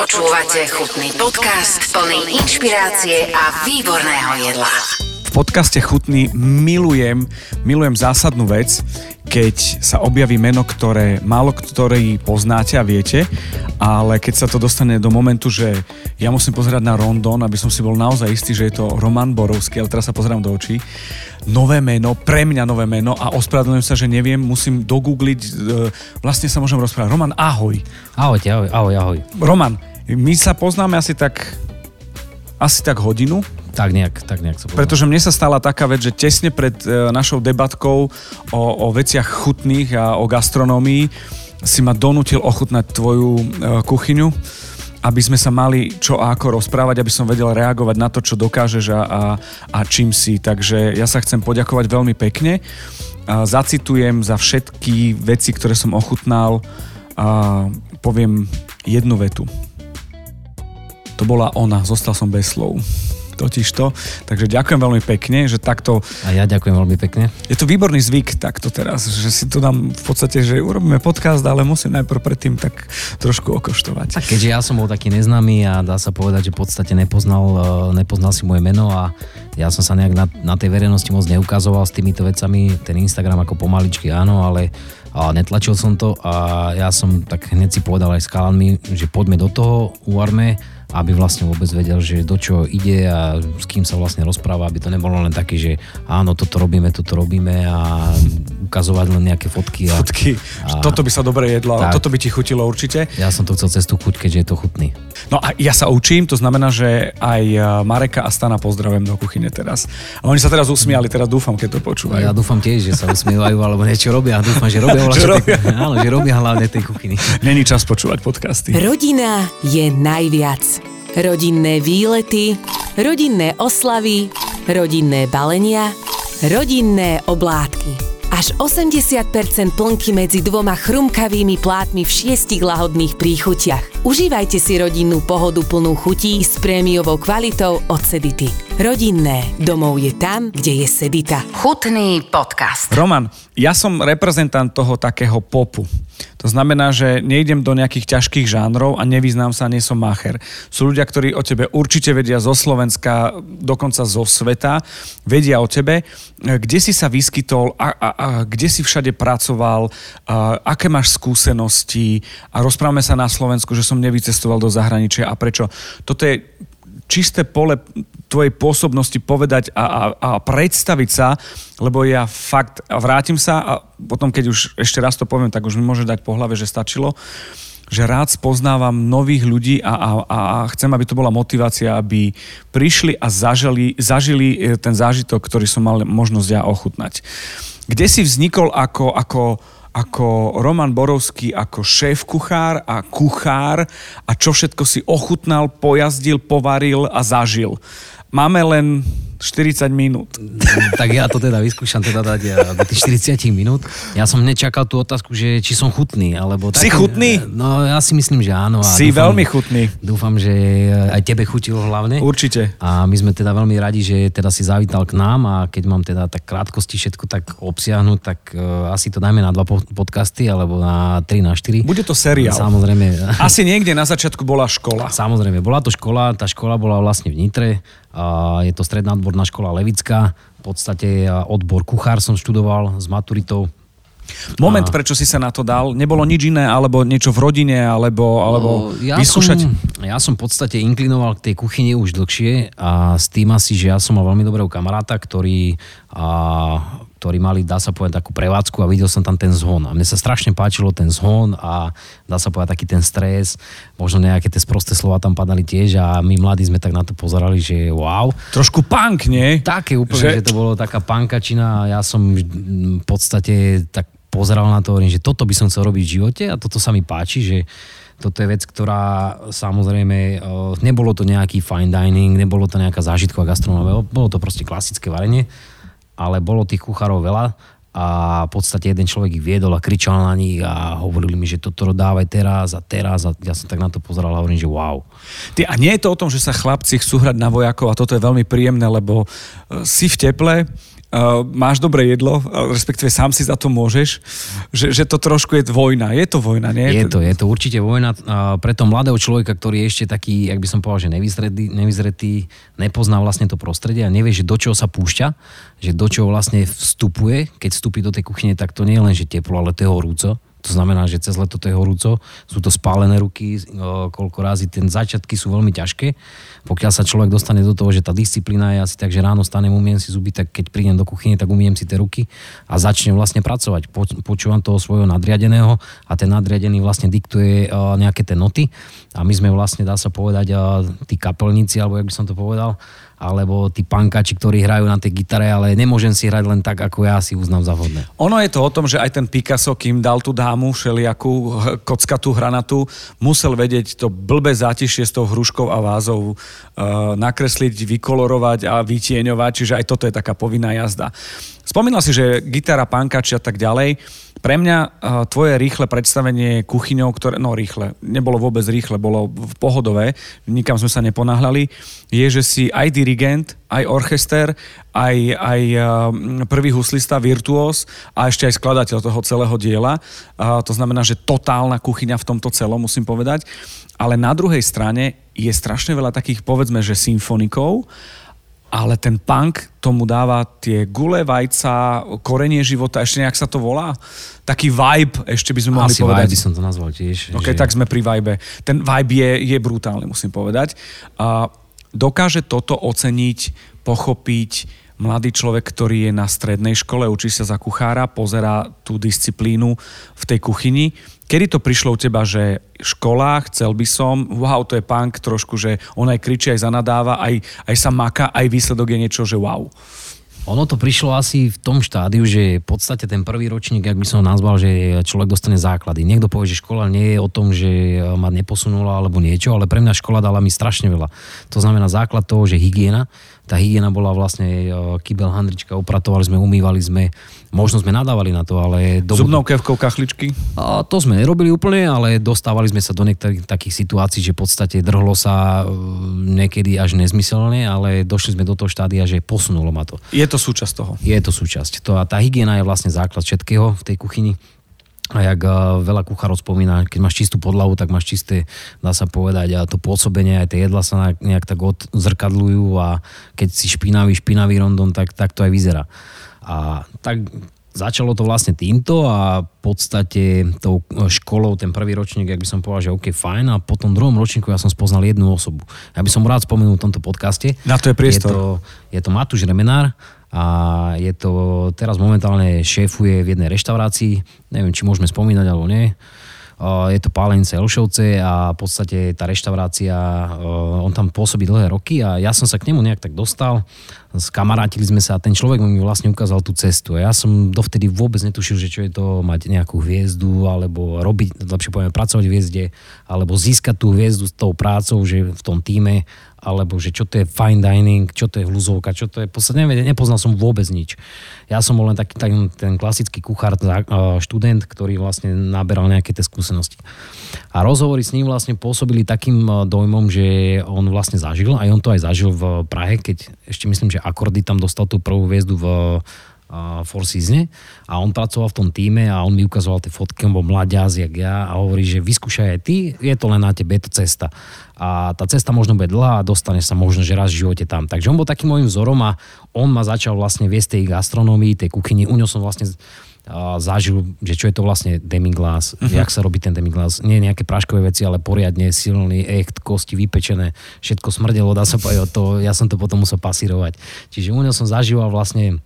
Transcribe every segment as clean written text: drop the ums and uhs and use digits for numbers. Počúvate chutný podcast plný inšpirácie a výborného jedla. V podcaste Chutný milujem zásadnú vec, keď sa objaví meno, ktoré málo ktorý poznáte a viete, ale keď sa to dostane do momentu, že ja musím pozerať na Rondon, aby som si bol naozaj istý, že je to Roman Borovský, ale teraz sa pozerám do očí. Nové meno, pre mňa nové meno a ospravedlňujem sa, že neviem, musím dogoogliť, vlastne sa môžem rozprávať. Roman, ahoj. Ahojte, ahoj. Roman, my sa poznáme asi tak hodinu. Tak nejak sa povedal. Pretože mne sa stala taká vec, že tesne pred našou debatkou o veciach chutných a o gastronómii si ma donútil ochutnať tvoju kuchyňu, aby sme sa mali čo a ako rozprávať, aby som vedel reagovať na to, čo dokážeš a čím si. Takže ja sa chcem poďakovať veľmi pekne. Zacitujem za všetky veci, ktoré som ochutnal a poviem jednu vetu. To bola ona, zostal som bez slov. Totižto. Takže ďakujem veľmi pekne, že takto... A ja ďakujem veľmi pekne. Je to výborný zvyk takto teraz, že si to dám v podstate, že urobíme podcast, ale musím najprv predtým tak trošku okoštovať. A keďže ja som bol taký neznámy a dá sa povedať, že v podstate nepoznal si moje meno a ja som sa nejak na tej verejnosti moc neukazoval s týmito vecami. Ten Instagram ako pomaličky, áno, ale netlačil som to a ja som tak hneď si povedal aj s kalanmi, že poďme do toho, uvarme, aby vlastne vôbec vedel, že do čoho ide a s kým sa vlastne rozpráva, aby to nebolo len taký, že áno, toto robíme a ukazovať len nejaké fotky. A toto by sa dobre jedlo, tak, toto by ti chutilo určite. Ja som to chcel cez tú chuť, keďže je to chutný. No a ja sa učím, to znamená, že aj Mareka a Stana pozdravujem do kuchyne teraz. A oni sa teraz usmiali, teraz dúfam, keď to počúvajú. Ja dúfam tiež, že sa usmievajú, alebo niečo robia. Dúfam, že robia. Áno, že robia hlavne tej kuchyni. Není čas počúvať podcasty. Rodina je najviac. Rodinné výlety, rodinné oslavy, rodinné balenia, rodinné oblátky. Až 80% plnky medzi dvoma chrumkavými plátmi v 6 lahodných príchuťach. Užívajte si rodinnú pohodu plnú chutí s prémiovou kvalitou od Sedity. Rodinné. Domov je tam, kde je Sedita. Chutný podcast. Roman, ja som reprezentant toho takého popu. To znamená, že nejdem do nejakých ťažkých žánrov a nevyznám sa, nie som mácher. Sú ľudia, ktorí o tebe určite vedia zo Slovenska, dokonca zo sveta, vedia o tebe. Kde si sa vyskytol a kde si všade pracoval, aké máš skúsenosti a rozprávame sa na Slovensku, že som nevycestoval do zahraničia a prečo. Toto je čisté pole tvojej pôsobnosti povedať a predstaviť sa, lebo ja fakt vrátim sa a potom, keď už ešte raz to poviem, tak už mi môže dať po hlave, že stačilo, že rád spoznávam nových ľudí a chcem, aby to bola motivácia, aby prišli a zažili ten zážitok, ktorý som mal možnosť ja ochutnať. Kde si vznikol ako Roman Borovský, ako šéf-kuchár a kuchár a čo všetko si ochutnal, pojazdil, povaril a zažil. Máme len 40 minút. Tak ja to teda vyskúšam dať do tých 40 minút. Ja som nečakal tú otázku, že či som chutný. Alebo si chutný? No ja si myslím, že áno. Si veľmi chutný. Dúfam, že aj tebe chutilo hlavne. Určite. A my sme teda veľmi radi, že teda si zavítal k nám a keď mám teda tak krátkosti všetko tak obsiahnuť, tak asi to dajme na 2 podcasty alebo na 3, na 4. Bude to seriál. Samozrejme. Asi niekde na začiatku bola škola. Samozrejme, bola to škola. Tá škola bola vlastne v Nitre. Je to stredná odborná škola Levická, v podstate odbor kuchár som študoval s maturitou. Moment, prečo si sa na to dal? Nebolo nič iné, alebo niečo v rodine, alebo ja vyskúšať? Ja som v podstate inklinoval k tej kuchyni už dlhšie a s tým asi, že ja som mal veľmi dobrého kamaráta, ktorí mali, dá sa povedať, takú prevádzku a videl som tam ten zhon. A mne sa strašne páčilo ten zhon a dá sa povedať taký ten stres, možno nejaké tie sprosté slova tam padali tiež a my mladí sme tak na to pozerali, že wow. Trošku punk, nie? Také úplne, že to bolo taká punkačina a ja som v podstate tak pozeral na to, že toto by som chcel robiť v živote a toto sa mi páči, že toto je vec, ktorá samozrejme, nebolo to nejaký fine dining, nebolo to nejaká zážitková gastronómia, bolo to proste klasické varenie, ale bolo tých kuchárov veľa a v podstate jeden človek ich viedol a kričal na nich a hovorili mi, že toto dávaj teraz a ja som tak na to pozeral a hovorím, že wow. A nie je to o tom, že sa chlapci chcú hrať na vojakov a toto je veľmi príjemné, lebo si v teple máš dobré jedlo, respektíve sám si za to môžeš, že to trošku je vojna. Je to vojna, nie? Je to určite vojna pre toho mladého človeka, ktorý je ešte taký, jak by som povedal, že nevyzretý, nepozná vlastne to prostredie a nevie, že do čoho sa púšťa, že do čoho vlastne vstupuje. Keď vstupí do tej kuchyne, tak to nie je len, že teplo, ale to je horúco. To znamená, že cez leto to je horúco, sú to spálené ruky, koľko razy, ten začiatky sú veľmi ťažké. Pokiaľ sa človek dostane do toho, že tá disciplína je asi tak, že ráno stanem, umiem si zuby, tak keď prídem do kuchyne, tak umiem si tie ruky a začnem vlastne pracovať. Počúvam toho svojho nadriadeného a ten nadriadený vlastne diktuje nejaké tie noty a my sme vlastne, dá sa povedať, tí kapelníci, alebo jak by som to povedal, alebo tí pankači, ktorí hrajú na tej gitare, ale nemôžem si hrať len tak, ako ja si uznám za vhodné. Ono je to o tom, že aj ten Picasso, kým dal tú dámu všelijakú kockatú hranatú, musel vedieť to blbé zátišie s tou hruškou a vázou nakresliť, vykolorovať a vytieňovať, čiže aj toto je taká povinná jazda. Spomínal si, že gitara, pankači a tak ďalej. Pre mňa tvoje rýchle predstavenie kuchyňou, ktoré, no rýchle, nebolo vôbec rýchle, bolo pohodové, nikam sme sa neponáhľali, je, že si aj dirigent, aj orchester, aj prvý huslista, virtuós a ešte aj skladateľ toho celého diela. To znamená, že totálna kuchyňa v tomto celom, musím povedať. Ale na druhej strane je strašne veľa takých, povedzme, že symfonikov, ale ten punk tomu dáva tie gule, vajca, korenie života, ešte nejak sa to volá. Taký vibe, ešte by sme mohli povedať. Asi vibe by som to nazval tiež. OK, že... tak sme pri vibe. Ten vibe je brutálny, musím povedať. A dokáže toto oceniť, pochopiť mladý človek, ktorý je na strednej škole, učí sa za kuchára, pozerá tú disciplínu v tej kuchyni. Kedy to prišlo u teba, že škola, chcel by som, wow, to je punk trošku, že on aj kričí, aj zanadáva, aj sa maká, aj výsledok je niečo, že wow. Ono to prišlo asi v tom štádiu, že v podstate ten prvý ročník, ak by som ho nazval, že človek dostane základy. Niekto povie, že škola nie je o tom, že ma neposunula alebo niečo, ale pre mňa škola dala mi strašne veľa. To znamená základ toho, že hygiena. Tá hygiena bola vlastne kybel, handrička, upratovali sme, umývali sme, možno sme nadávali na to, ale... Zubnou kevkou kachličky? A to sme nerobili úplne, ale dostávali sme sa do niektorých takých situácií, že v podstate drhlo sa niekedy až nezmyselne, ale došli sme do toho štádia, že posunulo ma to. Je to súčasť toho? Je to súčasť. A tá hygiena je vlastne základ všetkého v tej kuchyni. A jak veľa kuchárov spomína, keď máš čistú podlahu, tak máš čisté, dá sa povedať, a to pôsobenie, aj tie jedlá sa nejak tak odzrkadľujú a keď si špinavý rondon, tak to aj vyzerá. A tak začalo to vlastne týmto a v podstate tou školou ten prvý ročník, jak by som povedal, že OK, fajn, a po tom druhom ročníku ja som spoznal jednu osobu. Ja by som rád spomenul v tomto podcaste. Na to je priestor. Je to Matúš Remenár, a je to, teraz momentálne šéfuje v jednej reštaurácii, neviem, či môžeme spomínať, alebo nie. Je to Pálenice Elšovce a v podstate tá reštaurácia, on tam pôsobí dlhé roky a ja som sa k nemu nejak tak dostal, skamarátili sme sa a ten človek mi vlastne ukázal tú cestu a ja som dovtedy vôbec netušil, že čo je to mať nejakú hviezdu alebo robiť, lepšie poviem, pracovať v hviezde alebo získať tú hviezdu s tou prácou, že v tom tíme, alebo že čo to je fine dining, čo to je hľuzovka, čo to je, v podstate nepoznal som vôbec nič. Ja som bol len taký ten klasický kuchár, študent, ktorý vlastne naberal nejaké tie skúsenosti. A rozhovory s ním vlastne pôsobili takým dojmom, že on vlastne zažil, aj on to aj zažil v Prahe, keď ešte myslím, že Akordy tam dostal tú prvú hviezdu v Four Seasons a on pracoval v tom týme a on mi ukazoval tie fotky, on bol mladiaz jak ja a hovorí, že vyskúšaj aj ty, je to len na tebe, je to cesta. A tá cesta možno bude dlhá a dostane sa možno, že raz v živote tam. Takže on bol takým môjim vzorom a on ma začal vlastne viesť tej gastronómii, tej kuchyni. U ňo som vlastne zažil, že čo je to vlastne demi-glass, jak sa robí ten demi-glass. Nie nejaké práškové veci, ale poriadne silný echt, kosti vypečené, všetko smrdelo, dá sa povedať, to, ja som to potom musel pasírovať. Čiže u ňo som zažíval vlastne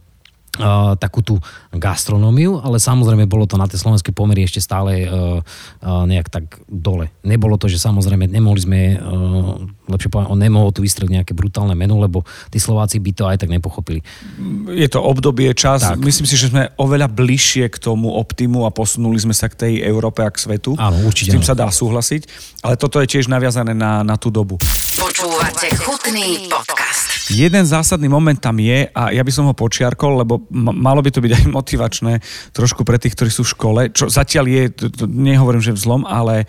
takú tú gastronómiu, ale samozrejme bolo to na tie slovenské pomery ešte stále nejak tak dole. Nebolo to, že samozrejme nemohli sme, lepšie povedať, on nemohol tu vystreliť nejaké brutálne menu, lebo tí Slováci by to aj tak nepochopili. Je to obdobie, čas. Tak. Myslím si, že sme oveľa bližšie k tomu optimu a posunuli sme sa k tej Európe a k svetu. Áno, určite. S tým sa dá súhlasiť, ale toto je tiež naviazané na tú dobu. Počúvate Chutný podcast. Jeden zásadný moment tam je a ja by som ho počiarkol, lebo malo by to byť aj motivačné trošku pre tých, ktorí sú v škole, čo zatiaľ je, to nehovorím, že v zlom, ale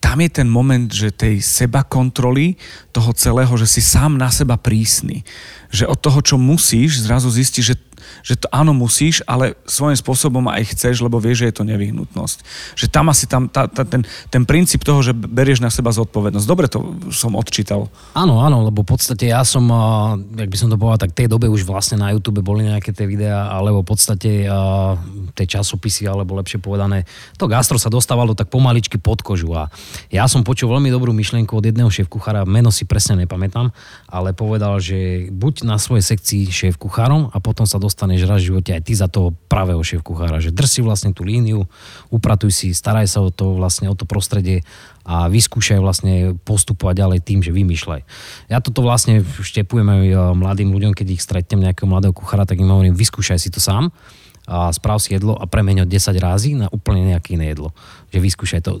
tam je ten moment, že tej sebakontroly toho celého, že si sám na seba prísny. Že od toho, čo musíš, zrazu zistiš, že že to áno musíš, ale svojím spôsobom aj chceš, lebo vieš, že je to nevyhnutnosť. Že tam asi ten princíp toho, že berieš na seba zodpovednosť. Dobre to som odčítal. Áno, lebo v podstate ja som, jak by som to povedal, tak v tej dobe už vlastne na YouTube boli nejaké tie videá, alebo v podstate tie časopisy, alebo lepšie povedané, to gastro sa dostávalo tak pomaličky pod kožu. A ja som počul veľmi dobrú myšlienku od jedného šéfkuchára, meno si presne nepamätám, ale povedal, že buď na svojej sekcii šéfkuchárom a potom sa dostaneš raz v živote aj ty za toho pravého šéfkuchára, že drž si vlastne tú líniu, upratuj si, staraj sa o to prostredie a vyskúšaj vlastne postupovať ďalej tým, že vymýšľaj. Ja toto vlastne vštepujem aj mladým ľuďom, keď ich stretnem nejakého mladého kuchára, tak im hovorím, vyskúšaj si to sám a správ si jedlo a premeň ho 10 rázy na úplne nejaké iné jedlo. Že vyskúšaj to.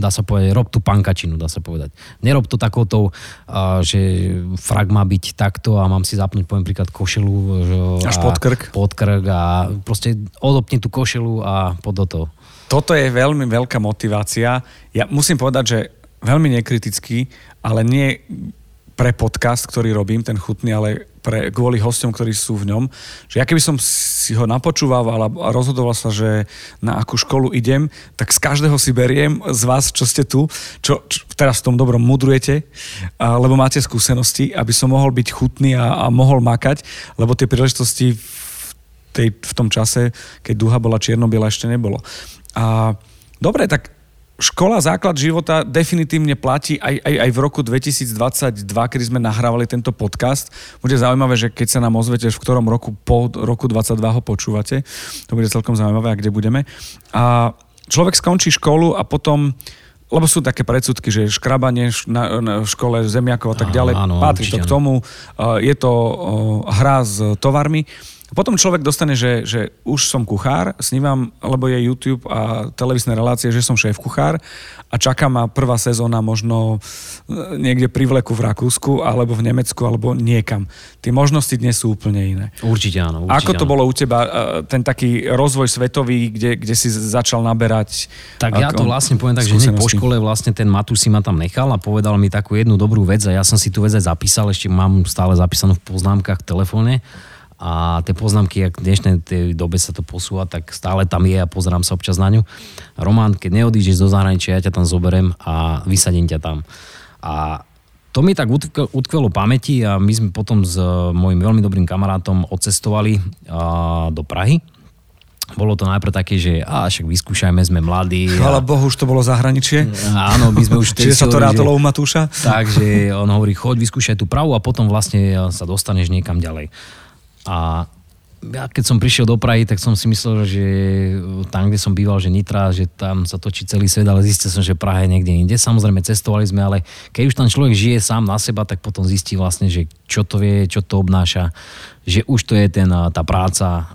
Dá sa povedať, rob tú pankačinu, dá sa povedať. Nerob to takouto, že frak má byť takto a mám si zapnúť, poviem príklad, košelu. Až pod krk a proste odopni tú košelu a pod do toho. Toto je veľmi veľká motivácia. Ja musím povedať, že veľmi nekriticky, ale nie pre podcast, ktorý robím, ten chutný, ale kvôli hosťom, ktorí sú v ňom. Že ja keby som si ho napočúval a rozhodoval sa, že na akú školu idem, tak z každého si beriem z vás, čo ste tu, čo teraz v tom dobrom mudrujete, lebo máte skúsenosti, aby som mohol byť chutný a mohol makať, lebo tie príležitosti v tom čase, keď duha bola čierno-biela, ešte nebolo. A dobre, tak škola základ života definitívne platí aj v roku 2022, kedy sme nahrávali tento podcast. Bude zaujímavé, že keď sa nám ozvete, v ktorom roku po roku 22 ho počúvate. To bude celkom zaujímavé, a kde budeme. A človek skončí školu a potom, lebo sú také predsudky, že škrabanie v škole zemiakov a tak ďalej, áno, patrí určite, to k tomu. Je to hra s tovarmi. Potom človek dostane, že už som kuchár, snívam, lebo je YouTube a televízne relácie, že som šéf kuchár a čaká ma prvá sezóna možno niekde pri vleku v Rakúsku alebo v Nemecku alebo niekam. Tie možnosti dnes sú úplne iné. Určite áno. Určite ako to áno. Bolo u teba, ten taký rozvoj svetový, kde si začal naberať? Tak ja to vlastne poviem tak, skúsenosti. Že hneď po škole vlastne ten Matúš si ma tam nechal a povedal mi takú jednu dobrú vec a ja som si tú vec aj zapísal, ešte mám stále zapísanú v poznámkach v telefóne. A tie poznámky, ak v dnešnej dobe sa to posúva, tak stále tam je a pozerám sa občas na ňu. Roman, keď neodídeš do zahraničia, ja ťa tam zoberiem a vysadím ťa tam. A to mi tak utkvelo pamäti a my sme potom s môjim veľmi dobrým kamarátom odcestovali do Prahy. Bolo to najprv také, že však vyskúšajme, sme mladí. Chvála Bohu, už to bolo zahraničie. Áno, my sme už... Čiže sa to rátalo u Matúša. Takže on hovorí, choď, vyskúšaj tú Prahu a potom vlastne sa dostaneš niekam ďalej. A ja keď som prišiel do Prahy, tak som si myslel, že tam, kde som býval, že Nitra, že tam sa točí celý svet, ale zistil som, že Praha je niekde inde. Samozrejme, cestovali sme, ale keď už tam človek žije sám na seba, tak potom zistí vlastne, že čo to vie, čo to obnáša, že už to je tá práca,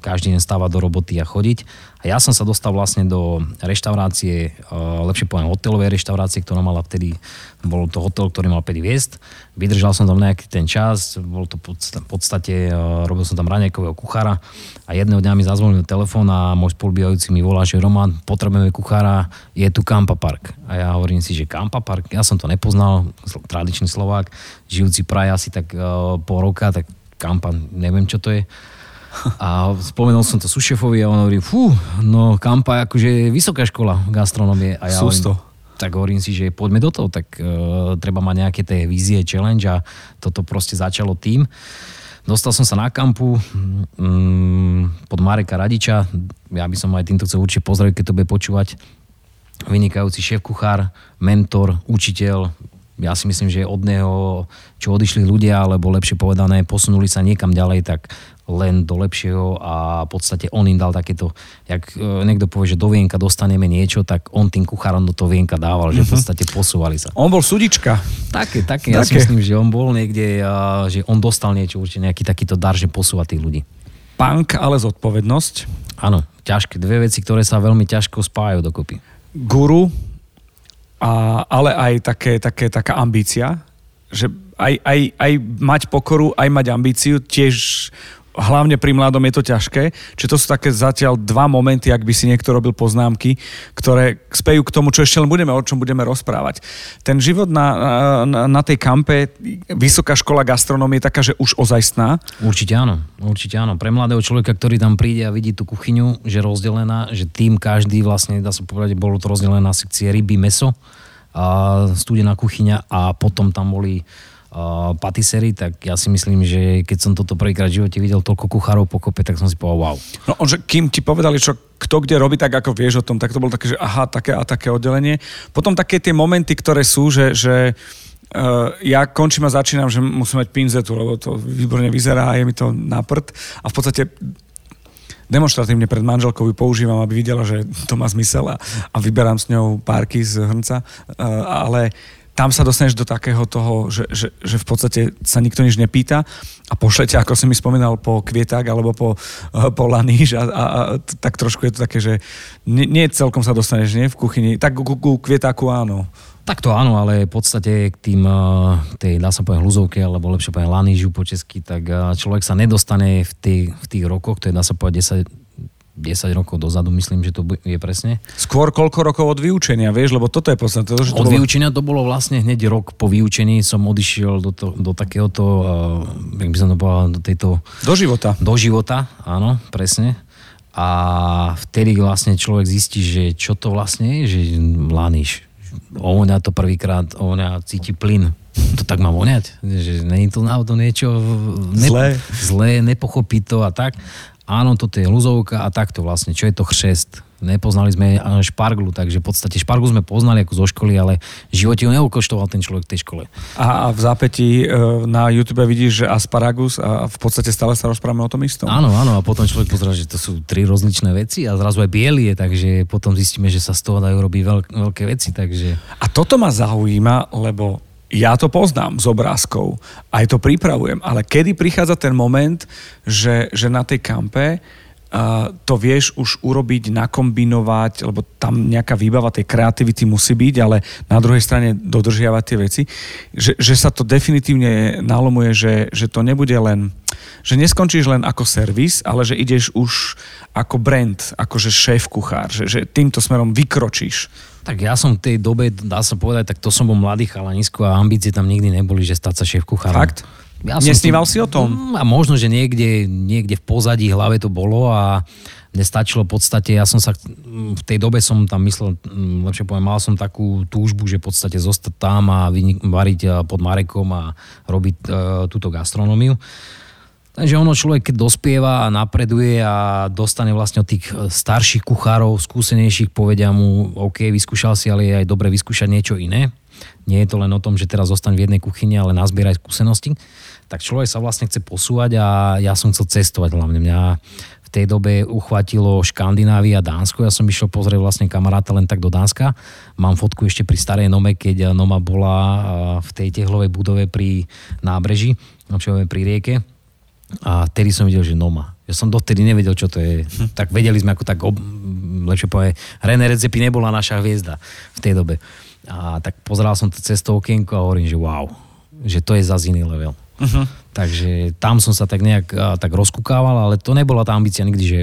každý deň stávať do roboty a chodiť. A ja som sa dostal vlastne do reštaurácie, lepšie povedané hotelovej reštaurácie, ktorá mala vtedy, bol to hotel, ktorý mal 5 hviezd. Vydržal som tam nejaký ten čas, bol to v podstate, robil som tam raňajkového kuchára a jedného dňa mi zazvonil telefón a môj spolubývajúci mi volá, že Roman, potrebujeme kuchára, je tu Kampa Park. A ja hovorím si, že Kampa Park, ja som to nepoznal, tradičný Slovák, žijúci Prahe asi tak pol roka, tak Kampa, neviem, čo to je. A spomenul som to sušefovi a on hovorí, no Kampa je akože vysoká škola v gastronomie. A ja hovorím, tak hovorím si, že poďme do toho, tak treba mať nejaké tie vízie, challenge a toto proste začalo tým. Dostal som sa na Kampu pod Mareka Radiča, ja by som aj týmto chcel určite pozdraviť, keď to bude počúvať. Vynikajúci šéf-kuchár, mentor, učiteľ. Ja si myslím, že od neho, čo odišli ľudia, alebo lepšie povedané, posunuli sa niekam ďalej, tak len do lepšieho a v podstate on im dal takéto, jak niekto povie, že do vienka dostaneme niečo, tak on tým kuchárom do toho vienka dával, že v podstate posúvali sa. On bol sudička. Také. Ja si myslím, že on bol niekde, že on dostal niečo, určite nejaký takýto dar, že posúva tých ľudí. Punk, ale zodpovednosť. Áno, ťažké. Dve veci, ktoré sa veľmi ťažko spájajú dokopy. Guru, ale aj taká ambícia, že aj mať pokoru, aj mať ambíciu, tiež hlavne pri mladom je to ťažké. Čiže to sú také zatiaľ dva momenty, ak by si niekto robil poznámky, ktoré spejú k tomu, čo ešte len budeme, o čom budeme rozprávať. Ten život na tej kampe, vysoká škola gastronomie je taká, že už ozajstná. Určite áno. Pre mladého človeka, ktorý tam príde a vidí tú kuchyňu, že rozdelená, že tým každý vlastne, dá sa povedať, bolo to rozdelené na sekcie ryby, meso, a studená kuchyňa a potom tam boli patisserie, tak ja si myslím, že keď som toto prvýkrát v živote videl toľko kuchárov pokope, tak som si povedal wow. No onže kým ti povedali, čo kto kde robí, tak ako vieš o tom, tak to bolo také, že aha, také a také oddelenie. Potom také tie momenty, ktoré sú, že ja končím a začínam, že musím mať pinzetu, lebo to výborne vyzerá a je mi to na prd a v podstate demonstratívne pred manželkou ju používam, aby videla, že to má zmysel a vyberám s ňou párky z hrnca, ale tam sa dostaneš do takého toho, že v podstate sa nikto nič nepýta a pošlete, ako si mi spomínal, po kvieták alebo po laníž a tak trošku je to také, že nie celkom sa dostaneš, nie? V kuchyni. Tak ku kvietáku áno. Tak to áno, ale v podstate k tej, dá sa povedať, hluzovke, alebo lepšie povedať lanížu po česky, tak človek sa nedostane v tých rokoch, to je, dá sa povedať, 10 rokov dozadu, myslím, že to je presne. Skôr koľko rokov od vyučenia, vieš, lebo toto je podstatné. Od vyučenia to bolo vlastne hneď rok po vyučení, som odišiel do takéhoto, jak by som to povedal, do tejto... Do života. Do života, áno, presne. A vtedy vlastne človek zistí, že čo to vlastne je, že laníš. Ovoňa to prvýkrát, ovoňa cíti plyn. To tak má voňať, že není to náhodou niečo... Zlé, nepochopí to a tak... Áno, toto je hluzovka a takto vlastne. Čo je to chřest? Nepoznali sme šparglu, takže v podstate šparglu sme poznali ako zo školy, ale v živote ho neukoštoval ten človek v tej škole. A v zápätí na YouTube vidíš, že asparagus a v podstate stále sa rozprávame o tom istom. Áno, a potom človek pozerá, že to sú tri rozličné veci a zrazu aj biely je, takže potom zistíme, že sa z toho dajú robiť veľké veci, takže... A toto ma zaujíma, lebo ja to poznám z obrázkov, aj to pripravujem, ale kedy prichádza ten moment, že na tej kampe to vieš už urobiť, nakombinovať, lebo tam nejaká výbava tej kreativity musí byť, ale na druhej strane dodržiavať tie veci, že sa to definitívne nalomuje, že to nebude len, že neskončíš len ako servis, ale že ideš už ako brand, akože šéf kuchár, že týmto smerom vykročíš. Tak ja som v tej dobe, dá sa povedať, tak to som bol mladý chalanisko a ambície tam nikdy neboli, že stať sa šéf kuchárom. Fakt? Ja nesníval si o tom? A možno, že niekde v pozadí hlave to bolo a nestačilo v podstate, ja som sa v tej dobe som tam myslel, lepšie poviem, mal som takú túžbu, že v podstate zostať tam a variť pod Marekom a robiť túto gastronómiu. Takže ono človek, keď dospieva a napreduje a dostane vlastne od tých starších kuchárov, skúsenejších, povedia mu, OK, vyskúšal si, ale je aj dobre vyskúšať niečo iné. Nie je to len o tom, že teraz zostaň v jednej kuchyni, ale nazbierať skúsenosti. Tak človek sa vlastne chce posúvať a ja som chcel cestovať hlavne. Mňa v tej dobe uchvátilo Škandinávia, Dánsko. Ja som išiel pozrieť vlastne kamaráta len tak do Dánska. Mám fotku ešte pri starej Nome, keď Noma bola v tej tehlovej budove pri nábreží, pri rieke. A vtedy som videl, že Noma. Ja som dovtedy nevedel, čo to je. Tak vedeli sme, ako tak, lepšie povie, René Redzepi nebola naša hviezda v tej dobe. A tak pozeral som to cez to okienko a hovorím, že wow, že to je zase iný level. Uh-huh. Takže tam som sa tak nejak tak rozkúkával, ale to nebola tá ambícia nikdy, že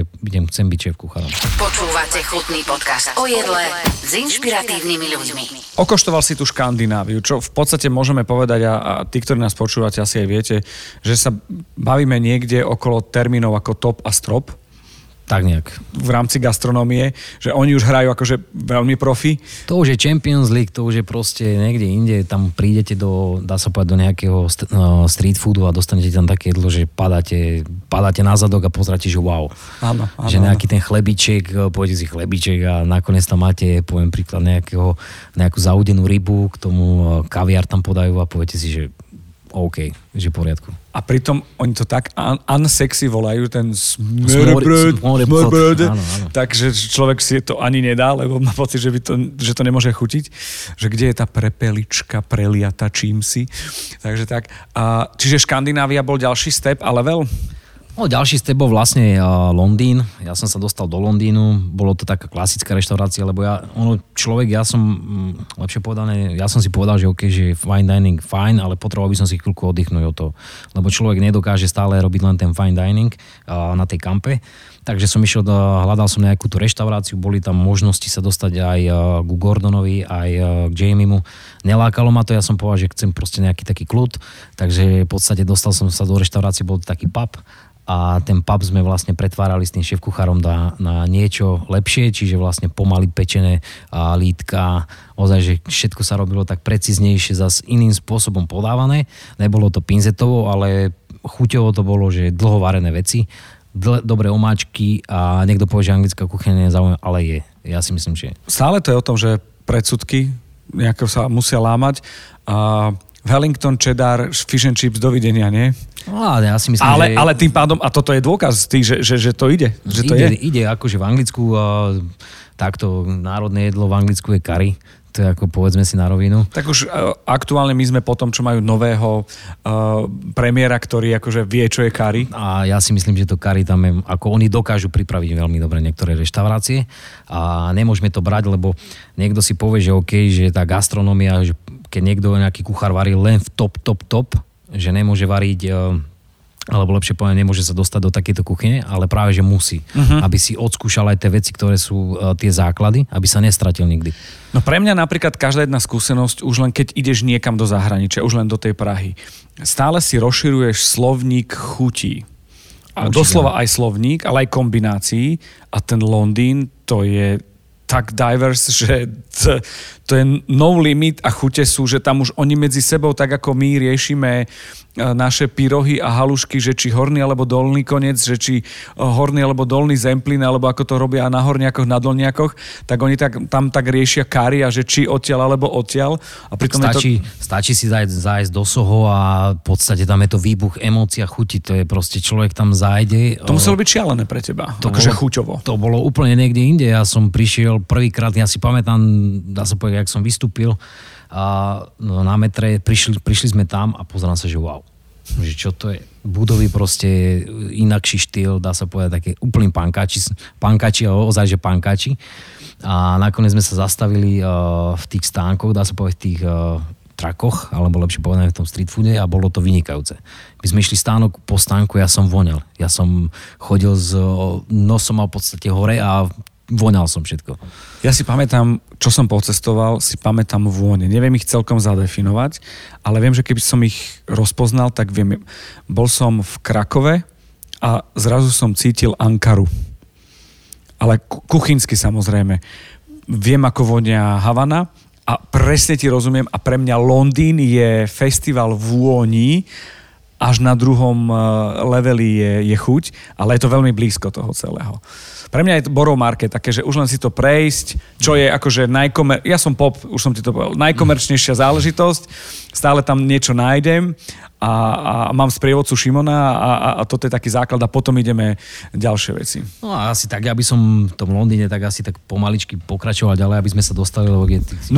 chcem byť šéf kuchárom. Počúvate chutný podcast o jedle s inšpiratívnymi ľuďmi. Okoštoval si tú Škandináviu, čo v podstate môžeme povedať a tí, ktorí nás počúvate, asi aj viete, že sa bavíme niekde okolo termínov ako top a strop. Tak nejak. V rámci gastronómie, že oni už hrajú akože veľmi profi. To už je Champions League, to už je proste niekde inde, tam prídete do, dá sa povedať, do nejakého street foodu a dostanete tam také jedlo, že padáte na zadok a pozráte, že wow. Áno, že nejaký ten chlebiček, pojete si chlebiček a nakoniec tam máte, poviem príklad, nejakú zaudenú rybu, k tomu kaviár tam podajú a poviete si, že OK, že v poriadku. A pritom oni to tak unsexy volajú, ten smørrebrød, takže človek si to ani nedá, lebo má pocit, že to nemôže chutiť, že kde je tá prepelička preliata čímsi. Takže tak. Čiže Škandinávia bol ďalší step a level? No ďalší step bol vlastne Londýn. Ja som sa dostal do Londýnu. Bolo to taká klasická reštaurácia, lebo ja som si povedal, že OK, že fine dining fajn, ale potreboval by som si chvíľku oddychnúť od toho. Lebo človek nedokáže stále robiť len ten fine dining na tej kampe. Takže som išiel, hľadal som nejakú tú reštauráciu, boli tam možnosti sa dostať aj ku Gordonovi, aj k Jamiemu. Nelákalo ma to, ja som povedal, že chcem proste nejaký taký kľud, takže v podstate dostal som sa do reštaurácie, bol to taký pub a ten pub sme vlastne pretvárali s tým šéfkuchárom na niečo lepšie, čiže vlastne pomaly pečené lítka, ozaj, že všetko sa robilo tak preciznejšie, zase iným spôsobom podávané. Nebolo to pinzetovo, ale chuťovo to bolo, že dlho varené veci, dobré omáčky a niekto povie, že anglická kuchyňa nezaujíma, ale je. Ja si myslím, že je. Stále to je o tom, že predsudky nejaké sa musia lámať. Wellington, cheddar, fish and chips, dovidenia, nie? No, ja si myslím, ale, že... ale tým pádom, a toto je dôkaz, že to ide. Že to ide, je. Ide akože v Anglicku, takto národné jedlo v Anglicku je curry. To je ako, povedzme si na rovinu. Tak už aktuálne my sme po tom, čo majú nového premiéra, ktorý akože vie, čo je curry. A ja si myslím, že to curry tam je, ako oni dokážu pripraviť veľmi dobre niektoré reštaurácie a nemôžeme to brať, lebo niekto si povie, že OK, že tá gastronomia, že keď niekto, nejaký kuchár varí len v top, že nemôže variť... alebo lepšie poviem, nemôže sa dostať do takejto kuchyne, ale práve, že musí. Uh-huh. Aby si odskúšal aj tie veci, ktoré sú tie základy, aby sa nestratil nikdy. No pre mňa napríklad každá jedna skúsenosť, už len keď ideš niekam do zahraničia, už len do tej Prahy, stále si rozširuješ slovník chutí. A doslova aj slovník, ale aj kombinácií. A ten Londýn, to je tak diverse, že to je no limit a chute sú, že tam už oni medzi sebou, tak ako my riešime naše pyrohy a halušky, že či horný alebo dolný koniec, že či horný alebo dolný zemplín, alebo ako to robia na horniakoch, na dolniakoch, tak oni tam tak riešia kari a že či odtiaľ alebo odtiaľ. A pritom stačí si zájsť do Soho a v podstate tam je to výbuch emócií a chuti, to je proste človek tam zájde. To muselo byť šialené pre teba, akože chuťovo. To bolo úplne niekde inde, ja som prišiel prvýkrát, ja si pamätám, dá sa povedať, jak som vystúpil na metre, prišli sme tam a pozerám sa, že wow, že čo to je? Budovy proste, inakší štýl, dá sa povedať, také úplne pankáči. A nakoniec sme sa zastavili v tých stánkoch, dá sa povedať, v tých trakoch, alebo lepšie povedané v tom street foode a bolo to vynikajúce. My sme išli stánok po stánku, ja som voňal. Ja som chodil s nosom mal v podstate hore a voňal som všetko. Ja si pamätám, čo som pocestoval, si pamätám vône. Neviem ich celkom zadefinovať, ale viem, že keby som ich rozpoznal, tak viem. Bol som v Krakove a zrazu som cítil Ankaru. Ale kuchynsky samozrejme. Viem, ako vonia Havana a presne ti rozumiem a pre mňa Londýn je festival vôni, až na druhom leveli je chuť, ale je to veľmi blízko toho celého. Pre mňa je to Borough Market také, že už len si to prejsť, čo je akože ja som pop, už som ti to povedal, najkomerčnejšia záležitosť, stále tam niečo nájdem a mám sprievodcu Šimona a toto je taký základ a potom ideme ďalšie veci. No a asi tak, ja by som v tom Londýne tak asi tak pomaličky pokračoval ďalej, aby sme sa dostali. No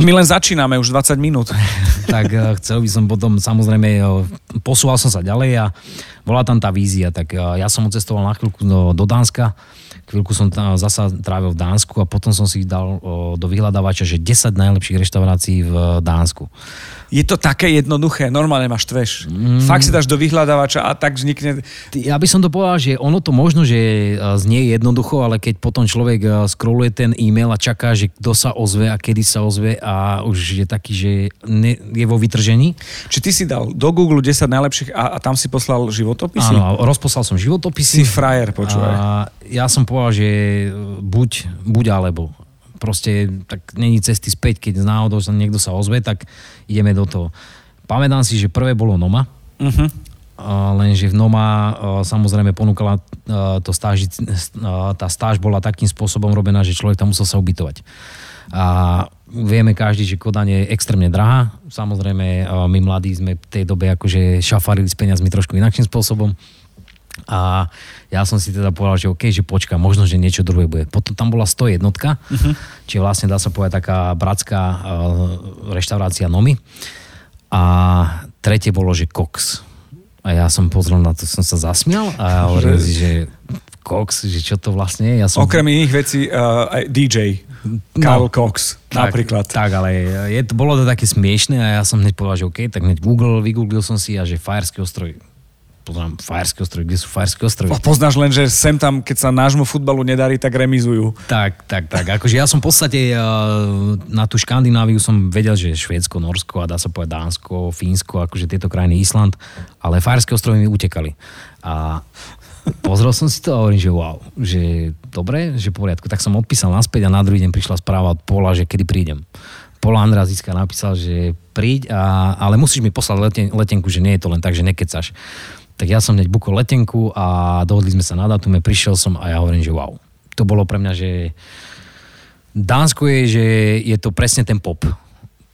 my len začíname, už 20 minút. Tak chcel by som potom, samozrejme, posúval som sa ďalej a bola tam tá vízia, tak ja som odcestoval na chvíľku do Dánska, chvíľku som zasa trávil v Dánsku a potom som si dal do vyhľadávača, že 10 najlepších reštaurácií v Dánsku. Je to také jednoduché, normálne ma štveš. Fakt si dáš do vyhľadávača a tak vznikne... Ja by som to povedal, že ono to možno, že znie jednoducho, ale keď potom človek scrolluje ten e-mail a čaká, že kto sa ozve a kedy sa ozve a už je taký, že je vo vytržení. Či ty si dal do Google 10 najlepších a tam si poslal životopisy? Áno, rozposlal som životopisy. Si frajer, počúvaj. Ja som povedal, že buď alebo. Proste tak není cesty späť, keď náhodou niekto sa ozve, tak ideme do toho. Pamätám si, že prvé bolo Noma. Uh-huh. Lenže v Noma samozrejme ponúkala to stáž, tá stáž bola takým spôsobom robená, že človek tam musel sa ubytovať. A vieme každý, že Kodaň je extrémne drahá. Samozrejme, my mladí sme v tej dobe akože šafarili s peniazmi trošku inakším spôsobom. A ja som si teda povedal, že OK, že počkám, možno, že niečo druhé bude. Potom tam bola 101, uh-huh. Čiže vlastne dá sa povedať taká bratská reštaurácia Nomy. A tretie bolo, že Koks. A ja som pozrel na to, som sa zasmial a hovoril si, že Koks, že čo to vlastne je? Ja som... Okrem iných vecí, aj DJ, Karl Koks, napríklad. Tak, ale bolo to také smiešné a ja som hneď povedal, že OK, tak hneď vygooglil som si a že Faerské ostrovy. Poznám Faerské ostrovy, kde sú Faerské ostrovy? Poznáš len, že sem tam, keď sa nášmu futbalu nedarí, tak remizujú. Tak. Akože ja som v podstate na tú Škandináviu som vedel, že Švédsko, Norsko a dá sa povedať Dánsko, Fínsko, akože tieto krajiny, Island, ale Faerské ostrovy mi utekali. A pozrel som si to a hovorím, že wow, že dobre, že poriadku. Tak som odpísal naspäť a na druhý deň prišla správa od Pola, že kedy prídem. Pola Andrázická napísal, že príď, ale musíš mi poslať letenku, že nie je to len tak, že nekecaš. Tak ja som hneď bukol letenku a dohodli sme sa na dátume, prišiel som a ja hovorím, že wow. To bolo pre mňa, že Dánsko je, že je to presne ten pop.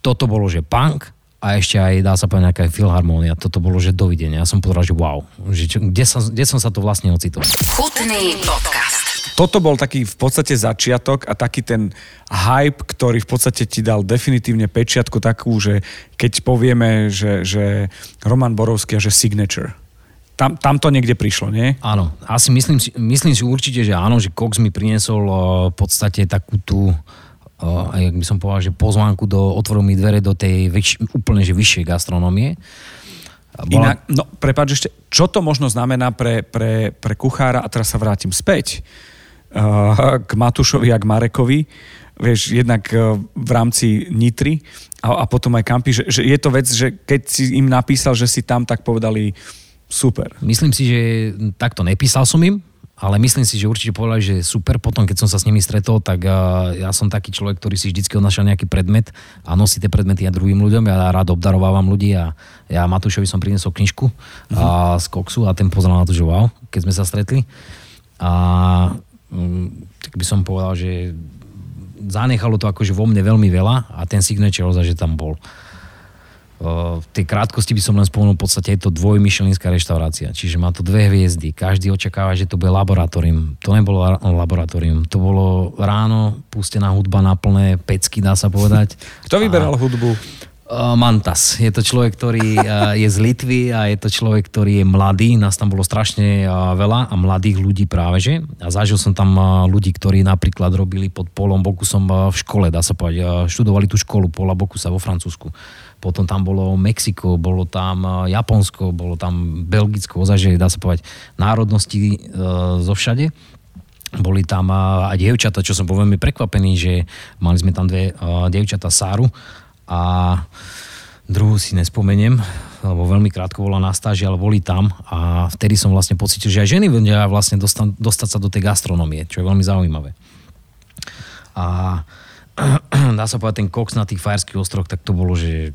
Toto bolo, že punk a ešte aj dá sa povedať nejaká filharmónia. Toto bolo, že dovidenia. Ja som povedal, že wow. Že, kde som sa to vlastne ocitol? Chutný podcast. Toto bol taký v podstate začiatok a taký ten hype, ktorý v podstate ti dal definitívne pečiatku takú, že keď povieme, že Roman Borovský a že Signature. Tam to niekde prišlo, nie? Áno, asi myslím si určite, že áno, že Koks mi priniesol v podstate takú tú, jak by som povedal, že pozvánku otvoril mi dvere do tej úplne že vyššej gastronómie. Inak, no prepáč ešte, čo to možno znamená pre kuchára, a teraz sa vrátim späť k Matúšovi a k Marekovi, vieš, jednak v rámci Nitry a potom aj Kampy, že je to vec, že keď si im napísal, že si tam, tak povedali super. Myslím si, že takto nepísal som im, ale myslím si, že určite povedal, že super. Potom, keď som sa s nimi stretol, tak ja som taký človek, ktorý si vždycky odnášal nejaký predmet a nosí tie predmety aj druhým ľuďom. Ja rád obdarovávam ľudí a ja Matúšovi som priniesol knižku z Koksu a ten pozeral na to, že wow, keď sme sa stretli. A tak by som povedal, že zanechalo to akože vo mne veľmi veľa a ten signature, že tam bol. V tej krátkosti by som len spomenul, v podstate je to dvojmyšelinská reštaurácia, čiže má to 2 hviezdy, každý očakáva, že to bude laboratórium, to nebolo laboratórium, to bolo ráno pustená hudba na plné pecky, dá sa povedať. Kto vyberal hudbu? Mantas, je to človek, ktorý je z Litvy a je to človek, ktorý je mladý, nás tam bolo strašne veľa a mladých ľudí práveže a zažil som tam ľudí, ktorí napríklad robili pod Polom Bokusom v škole, dá sa povedať, študovali tú školu Pola Bokusa vo Francúzsku. Potom tam bolo Mexiko, bolo tam Japonsko, bolo tam Belgicko, ozaj, dá sa povedať, národnosti zo všade. Boli tam aj dievčatá, čo som bol veľmi prekvapený, že mali sme tam 2 dievčatá, Sáru a druhú si nespomeniem, lebo veľmi krátko bola na stáži, ale boli tam a vtedy som vlastne pocítil, že aj ženy vedia vlastne dostať sa do tej gastronómie, čo je veľmi zaujímavé. A dá sa povedať, ten Koks na tých Faerských ostroch, tak to bolo, že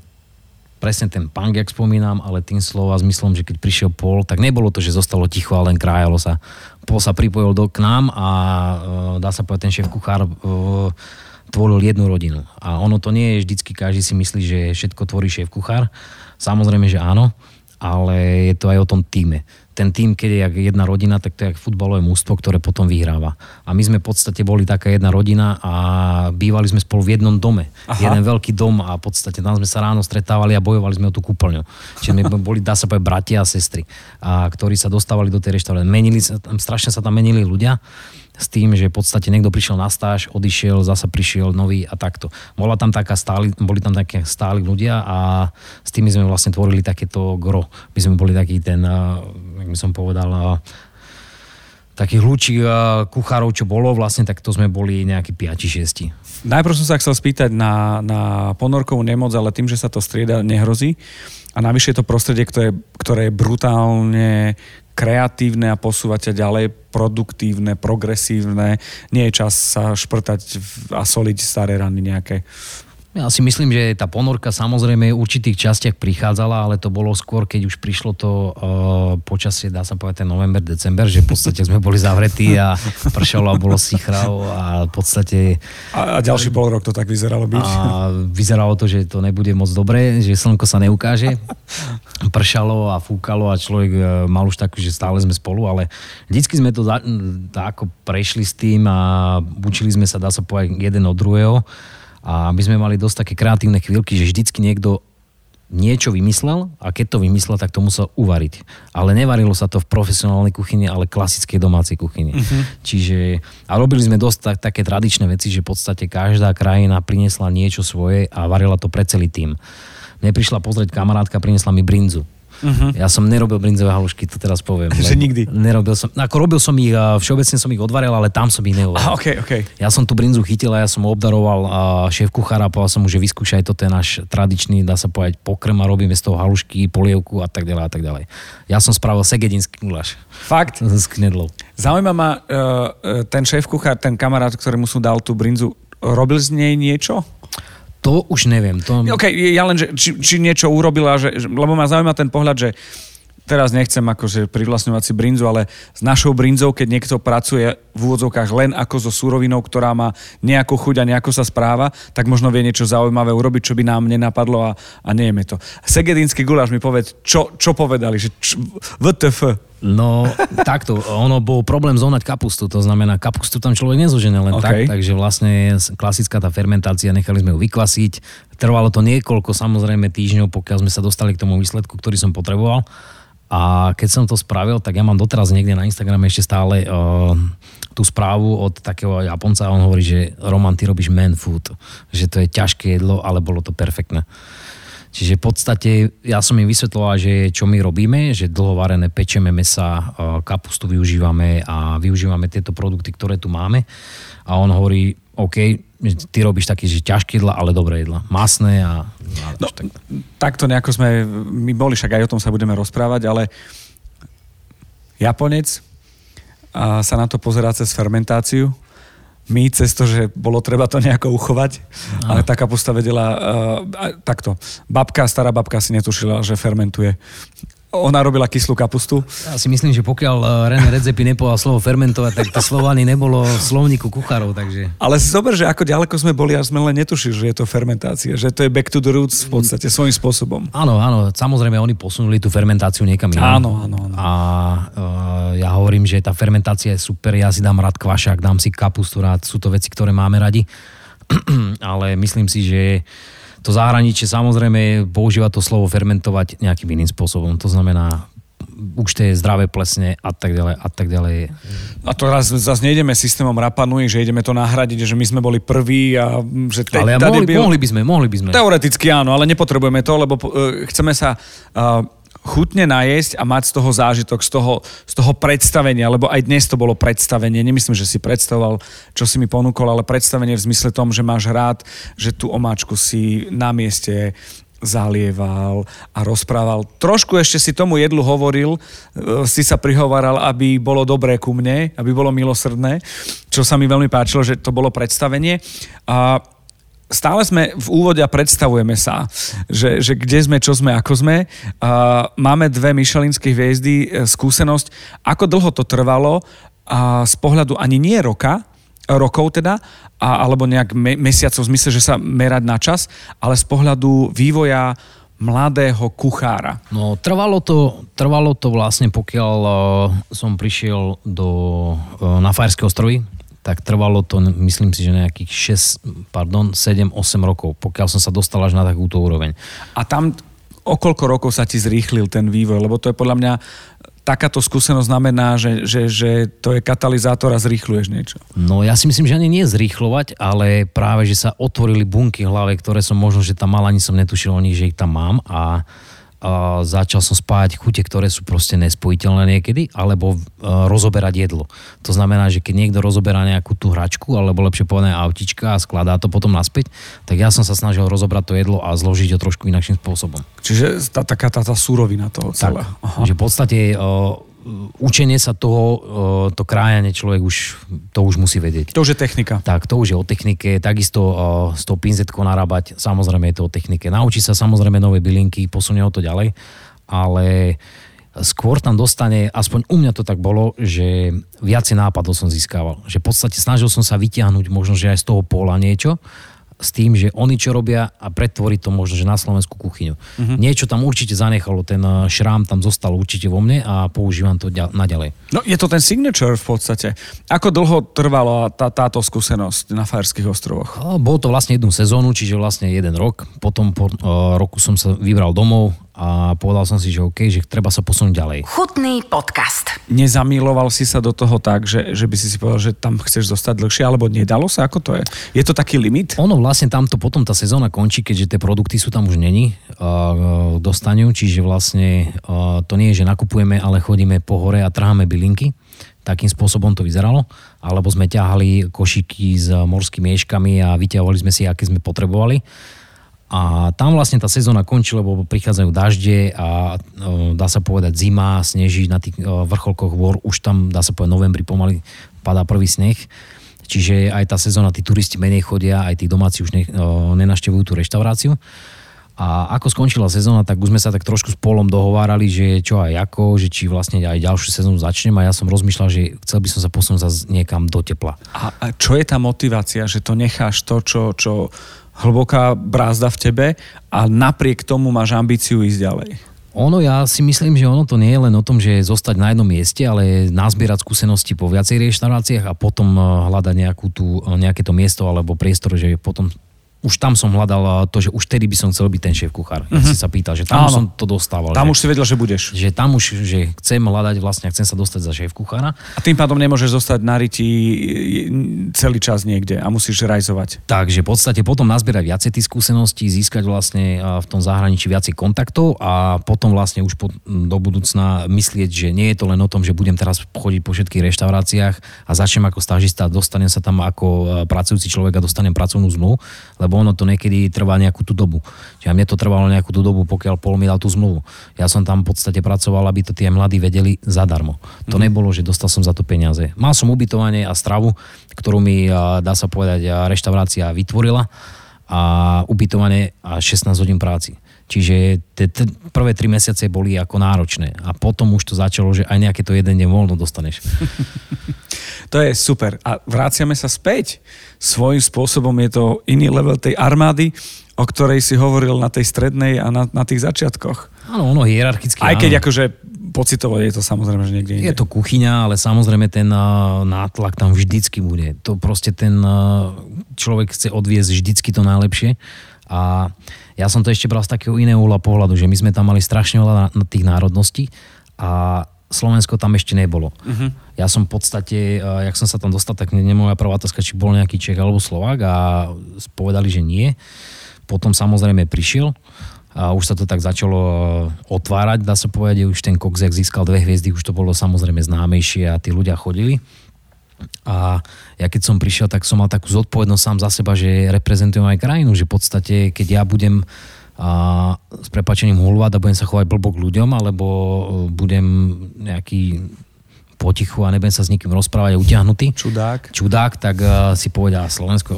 presne ten punk, jak spomínam, ale tým slova zmyslom, že keď prišiel Pol, tak nebolo to, že zostalo ticho a len krájalo sa. Pol sa pripojil k nám a dá sa povedať, ten šéf kuchár tvoril jednu rodinu. A ono to nie je vždycky, každý si myslí, že všetko tvorí šéf kuchár. Samozrejme, že áno, ale je to aj o tom týme. Ten tým, keď je jak jedna rodina, tak to je jak futbalové mužstvo, ktoré potom vyhráva. A my sme v podstate boli taká jedna rodina a bývali sme spolu v jednom dome. Aha. Jeden veľký dom a v podstate tam sme sa ráno stretávali a bojovali sme o tú kúpeľňu. Čiže my boli, dá sa povedať, bratia a sestry, ktorí sa dostávali do tej reštaurácie. Strašne sa tam menili ľudia s tým, že v podstate niekto prišiel na stáž, odišiel, zasa prišiel nový a takto. Boli tam také stáli ľudia a s tými sme vlastne tvorili takéto gro. My sme boli taký ten, by som povedal, takých hľúčich kuchárov, čo bolo vlastne, tak to sme boli nejakí 5-6. Najprv som sa chcel spýtať na ponorkovú nemoc, ale tým, že sa to strieda, nehrozí. A navyše je to prostredie, ktoré je brutálne kreatívne a posúvať ďalej, produktívne, progresívne. Nie je čas sa šprtať a soliť staré rany nejaké. Ja si myslím, že tá ponorka samozrejme v určitých častiach prichádzala, ale to bolo skôr, keď už prišlo to počasie, dá sa povedať, november, december, že v podstate sme boli zavretí a pršalo a bolo sichravo a v podstate... A ďalší pol rok to tak vyzeralo byť. A vyzeralo to, že to nebude moc dobré, že slnko sa neukáže. Pršalo a fúkalo a človek mal už takú, že stále sme spolu, ale vždycky sme to ako prešli s tým a učili sme sa, dá sa povedať, jeden od druhého. A my sme mali dosť také kreatívne chvíľky, že vždycky niekto niečo vymyslel a keď to vymyslel, tak to musel uvariť. Ale nevarilo sa to v profesionálnej kuchyni, ale klasickej domácej kuchyni. Uh-huh. Čiže, a robili sme dosť také tradičné veci, že v podstate každá krajina priniesla niečo svoje a varila to pre celý tím. Mne prišla pozrieť kamarátka, priniesla mi brinzu. Uh-huh. Ja som nerobil brinzové halušky, to teraz poviem. Že nikdy? Nerobil som, ako robil som ich, všeobecne som ich odvaril, ale tam som ich neuvaril. Okay. Ja som tú brinzu chytil a ja som obdaroval šéf kuchára a povedal som mu, že vyskúšaj, to je náš tradičný, dá sa povedať, pokrm a robíme z toho halušky, polievku a tak ďalej a tak ďalej. Ja som spravil segedinský guláš. Fakt? S knedlou. Zaujíma ma ten šéf kuchár, ten kamarát, ktorému som dal tú brinzu, robil z nej niečo? To už neviem. To... Okay, ja len, že, či niečo urobila, že, lebo ma zaujíma ten pohľad, že teraz nechcem akože privlastňovať si brinzu, ale s našou brinzou, keď niekto pracuje v úvodzovkách len ako so surovinou, ktorá má nejakú chuť a nejako sa správa, tak možno vie niečo zaujímavé urobiť, čo by nám nenapadlo a nejeme to. Segedinský guláš mi povedz, čo povedali, že WTF. No, takto. Ono bol problém zohnať kapustu, to znamená, kapustu tam človek nezožene len tak, takže vlastne klasická tá fermentácia, nechali sme ju vykvasiť. Trvalo to niekoľko, samozrejme, týždňov, pokiaľ sme sa dostali k tomu výsledku, ktorý som potreboval. A keď som to spravil, tak ja mám doteraz niekde na Instagrame ešte stále tú správu od takého Japonca a on hovorí, že Roman, ty robíš man food, že to je ťažké jedlo, ale bolo to perfektné. Čiže v podstate ja som im vysvetloval, že čo my robíme, že dlho varené pečeme mesa, kapustu využívame a využívame tieto produkty, ktoré tu máme. A on hovorí, OK, ty robíš také, že ťažké jedla, ale dobré jedla. Masné a... No, takto nejako sme... My boli, však aj o tom sa budeme rozprávať, ale Japonec sa na to pozerá cez fermentáciu. My cez to, že bolo treba to nejako uchovať, ale tá kapusta vedela takto. Stará babka si netušila, že fermentuje. Ona robila kyslú kapustu. Ja si myslím, že pokiaľ René Redzepi nepovedal slovo fermentovať, tak to slovo ani nebolo v slovníku kuchárov, takže... Ale zober, že ako ďaleko sme boli, až sme len netušili, že je to fermentácia, že to je back to the roots v podstate svojím spôsobom. Áno, samozrejme oni posunuli tú fermentáciu niekam iným. Áno. A ja hovorím, že tá fermentácia je super, ja si dám rád kvašák, dám si kapustu rád, sú to veci, ktoré máme radi, ale myslím si, že... To zahraničie samozrejme používa to slovo fermentovať nejakým iným spôsobom. To znamená, už to je zdravé plesne a tak ďalej a tak ďalej. A to zase nejdeme systémom Rapanui, že ideme to nahradiť, že my sme boli prví a že ale mohli by sme. Teoreticky áno, ale nepotrebujeme to, lebo chceme sa chutne najesť a mať z toho zážitok, z toho predstavenia, lebo aj dnes to bolo predstavenie. Nemyslím, že si predstavoval, čo si mi ponúkol, ale predstavenie v zmysle tom, že máš rád, že tú omáčku si na mieste zalieval a rozprával. Trošku ešte si tomu jedlu hovoril, si sa prihováral, aby bolo dobré ku mne, aby bolo milosrdné, čo sa mi veľmi páčilo, že to bolo predstavenie. A stále sme v úvode a predstavujeme sa, že kde sme, čo sme, ako sme. Máme 2 michelinské hviezdy, skúsenosť. Ako dlho to trvalo z pohľadu ani nie rokov, alebo nejak mesiacov v zmysle, že sa merať na čas, ale z pohľadu vývoja mladého kuchára. No trvalo to vlastne, pokiaľ som prišiel na Faerské ostrovy, tak trvalo to, myslím si, že nejakých 7-8 rokov, pokiaľ som sa dostal až na takúto úroveň. A tam o koľko rokov sa ti zrýchlil ten vývoj? Lebo to je podľa mňa, takáto skúsenosť znamená, že to je katalizátor a zrýchľuješ niečo. No ja si myslím, že ani nie zrýchľovať, ale práve, že sa otvorili bunky v hlave, ktoré som možno, že tam mal, ani som netušil o nich, že ich tam mám a začal som spájať chute, ktoré sú proste nespojiteľné niekedy, alebo rozoberať jedlo. To znamená, že keď niekto rozoberá nejakú tú hračku, alebo lepšie povedané autička a skladá to potom naspäť, tak ja som sa snažil rozobrať to jedlo a zložiť ho trošku inakším spôsobom. Čiže taká tá súrovina toho celého. Takže v podstate učenie sa toho, to krájanie človek už musí vedieť. To už je technika. Tak, to už je o technike, takisto s tou pinzetkou narábať, samozrejme je to o technike. Naučí sa samozrejme nové bylinky, posunie ho to ďalej, ale skôr tam dostane, aspoň u mňa to tak bolo, že viacej nápadov som získaval. Že v podstate snažil som sa vytiahnuť možno, že aj z toho pola niečo, s tým, že oni čo robia a pretvorí to možno, že na slovenskú kuchyňu. Mm-hmm. Niečo tam určite zanechalo, ten šrám tam zostal určite vo mne a používam to naďalej. No je to ten signature v podstate. Ako dlho trvala táto skúsenosť na Faerských ostrovoch? Bolo to vlastne jednu sezónu, čiže vlastne 1 rok. Potom po roku som sa vybral domov a povedal som si, že OK, že treba sa posunúť ďalej. Chutný podcast. Nezamiloval si sa do toho tak, že by si povedal, že tam chceš zostať dlhšie, alebo nedalo sa? Ako to je? Je to taký limit? Ono vlastne tamto potom tá sezóna končí, keďže tie produkty sú tam už není dostanú, čiže vlastne to nie je, že nakupujeme, ale chodíme po hore a trháme bylinky. Takým spôsobom to vyzeralo. Alebo sme ťahali košíky s morskými ješkami a vyťahovali sme si, aké sme potrebovali. A tam vlastne tá sezóna končí, lebo prichádzajú dažde a dá sa povedať zima, sneží na tých vrcholkoch hôr, už tam dá sa povedať novembri pomaly padá prvý sneh. Čiže aj tá sezóna, tí turisti menej chodia, aj tí domáci už nenaštevujú tú reštauráciu. A ako skončila sezóna, tak už sme sa tak trošku s Polom dohovárali, že čo aj ako, že či vlastne aj ďalšiu sezónu začnem a ja som rozmýšľal, že chcel by som sa posunúť zase niekam do tepla. A čo je tá motivácia, že to necháš to, čo hlboká brázda v tebe a napriek tomu máš ambíciu ísť ďalej? Ono, ja si myslím, že ono to nie je len o tom, že zostať na jednom mieste, ale nazbierať skúsenosti po viacej reštauráciách a potom hľadať nejaké to miesto alebo priestor, že potom... Už tam som hľadal to, že už tedy by som chcel byť ten šéf-kuchár. Ja si sa pýtal, že tam som to dostával. Tam že, už si vedel, že budeš. Že tam už, že chcem hľadať vlastne, chcem sa dostať za šéf-kuchára. A tým pádom nemôžeš zostať na ryti celý čas niekde a musíš realizovať. Takže v podstate potom nazbierať viacej tých skúseností, získať vlastne v tom zahraničí viacej kontaktov a potom vlastne už do budúcna myslieť, že nie je to len o tom, že budem teraz chodiť po všetkých reštauráciách a začnem ako stážista, dostanem sa tam ako pracujúci človek a dostanem pracovnú zmluvu. Lebo ono to niekedy trvá nejakú tú dobu. Čiže mne to trvalo nejakú tú dobu, pokiaľ Pol mi dal tú zmluvu. Ja som tam v podstate pracoval, aby to tie mladí vedeli zadarmo. To nebolo, že dostal som za to peniaze. Mal som ubytovanie a stravu, ktorú mi, dá sa povedať, reštaurácia vytvorila a ubytovanie a 16 hodín práci. Čiže tie prvé 3 mesiace boli ako náročné a potom už to začalo, že aj nejaké to jeden deň voľno dostaneš. To je super. A vraciame sa späť. Svojím spôsobom je to iný level tej armády, o ktorej si hovoril na tej strednej a na tých začiatkoch. Áno, ono hierarchicky. Aj keď akože pocitovo je to samozrejme, že niekde inde. Je to kuchyňa, ale samozrejme ten nátlak tam vždycky bude. To proste ten človek chce odviesť vždycky to najlepšie. A ja som to ešte bral z takého iného uhla pohľadu, že my sme tam mali strašne veľa tých národností a Slovensko tam ešte nebolo. Uh-huh. Ja som v podstate, jak som sa tam dostal, tak moja prvá otázka, či bol nejaký Čech alebo Slovák a povedali, že nie. Potom samozrejme prišiel a už sa to tak začalo otvárať, dá sa povedať, už ten Koks, jak získal 2 hviezdy, už to bolo samozrejme známejšie a tí ľudia chodili. A ja keď som prišiel, tak som mal takú zodpovednosť sám za seba, že reprezentujem aj krajinu, že v podstate, keď ja budem s prepáčením hulvať a budem sa chovať blbo k ľuďom, alebo budem nejaký potichu a nebudem sa s nikým rozprávať a utiahnutý. Čudák, tak si povedal Slovensko.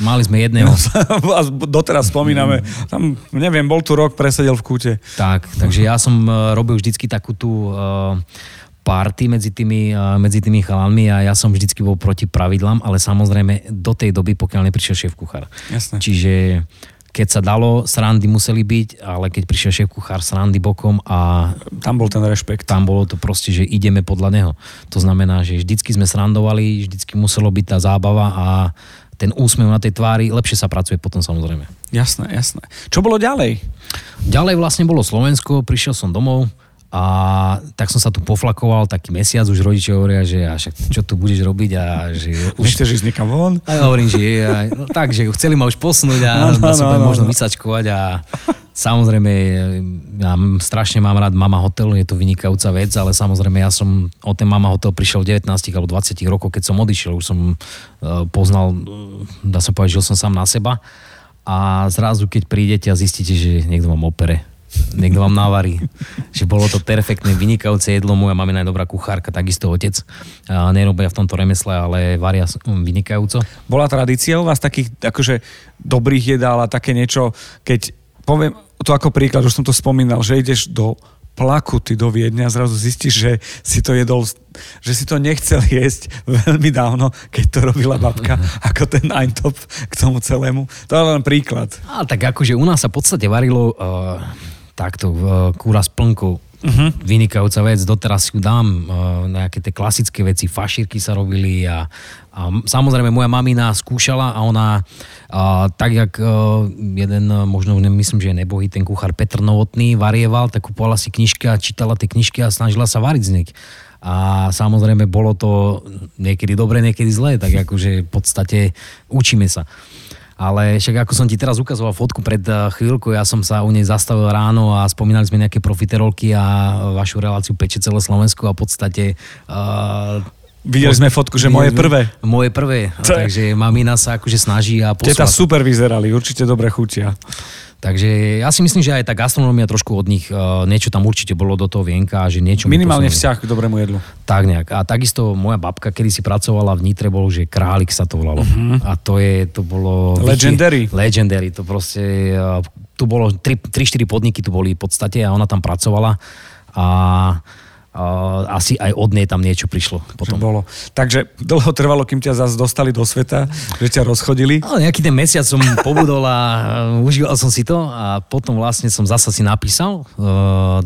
Mali sme jedného. Doteraz spomíname. Tam, neviem, bol tu rok, presedel v kúte. Tak, takže ja som robil vždycky takú tú... party medzi tými chalanmi a ja som vždycky bol proti pravidlám, ale samozrejme do tej doby, pokiaľ neprišiel šéf-kuchár. Jasne. Čiže keď sa dalo, srandy museli byť, ale keď prišiel šéf-kuchár, srandy bokom a... Tam bol ten rešpekt. Tam bolo to proste, že ideme podľa neho. To znamená, že vždycky sme srandovali, vždycky muselo byť tá zábava a ten úsmev na tej tvári, lepšie sa pracuje potom samozrejme. Jasné. Čo bolo ďalej? Ďalej vlastne bolo Slovensko, prišiel som domov, a tak som sa tu poflakoval taký mesiac, už rodičia hovoria, že a však, čo tu budeš robiť a že... Nechceš ísť nikam von? A ja hovorím, že takže chceli ma už posunúť a možno vysačkovať a samozrejme ja strašne mám rád Mama Hotel, je to vynikajúca vec, ale samozrejme ja som o ten Mama Hotel prišiel v 19 alebo 20 rokov, keď som odišiel, už som poznal, dá sa povedať, žil som sám na seba a zrazu keď prídete a zistíte, že niekto vám opere. Niekto vám navarí. Že bolo to perfektné, vynikajúce jedlo. Moja mamina je dobrá kuchárka, takisto otec. Nerobia v tomto remesle, ale varia vynikajúco. Bola tradícia u vás takých akože dobrých jedál a také niečo, keď poviem to ako príklad, už som to spomínal, že ideš do plakuty do Viedňa a zrazu zistíš, že si to jedol, že si to nechcel jesť veľmi dávno, keď to robila babka, ako ten Eintopf k tomu celému. To je len príklad. A tak akože u nás sa v podstate varilo takto kúra s plnkou. Vynikajúca vec, doteraz ju dám nejaké tie klasické veci, fašírky sa robili a samozrejme moja mamina skúšala a ona tak jak jeden možno myslím, že nebohý ten kuchár Petr Novotný varieval, tak kupovala si knižky a čítala tie knižky a snažila sa variť z nich. A samozrejme bolo to niekedy dobre, niekedy zlé, tak akože v podstate učíme sa. Ale však ako som ti teraz ukazoval fotku pred chvíľkou, ja som sa u nej zastavil ráno a spomínali sme nejaké profiterolky a vašu reláciu peče celé Slovensko a v podstate... Videli sme fotku, že moje prvé. Moje prvé, takže mamina sa akože snaží a posúva. Teta super vyzerali, určite dobre chutia. Takže ja si myslím, že aj tá gastronómia trošku od nich, niečo tam určite bolo do toho vienka, že niečo... Minimálne vzťah k dobrému jedlu. Tak nejak. A takisto moja babka, kedy si pracovala v Nitre, bol, že Králik sa to volalo. Uh-huh. A to bolo... Legendary. Legendary, to proste... Tu bolo 3-4 podniky, tu boli v podstate a ona tam pracovala a asi aj od nej tam niečo prišlo potom. Bolo. Takže dlho trvalo, kým ťa zase dostali do sveta, že ťa rozchodili? No, nejaký ten mesiac som pobudol a užíval som si to a potom vlastne som zasa si napísal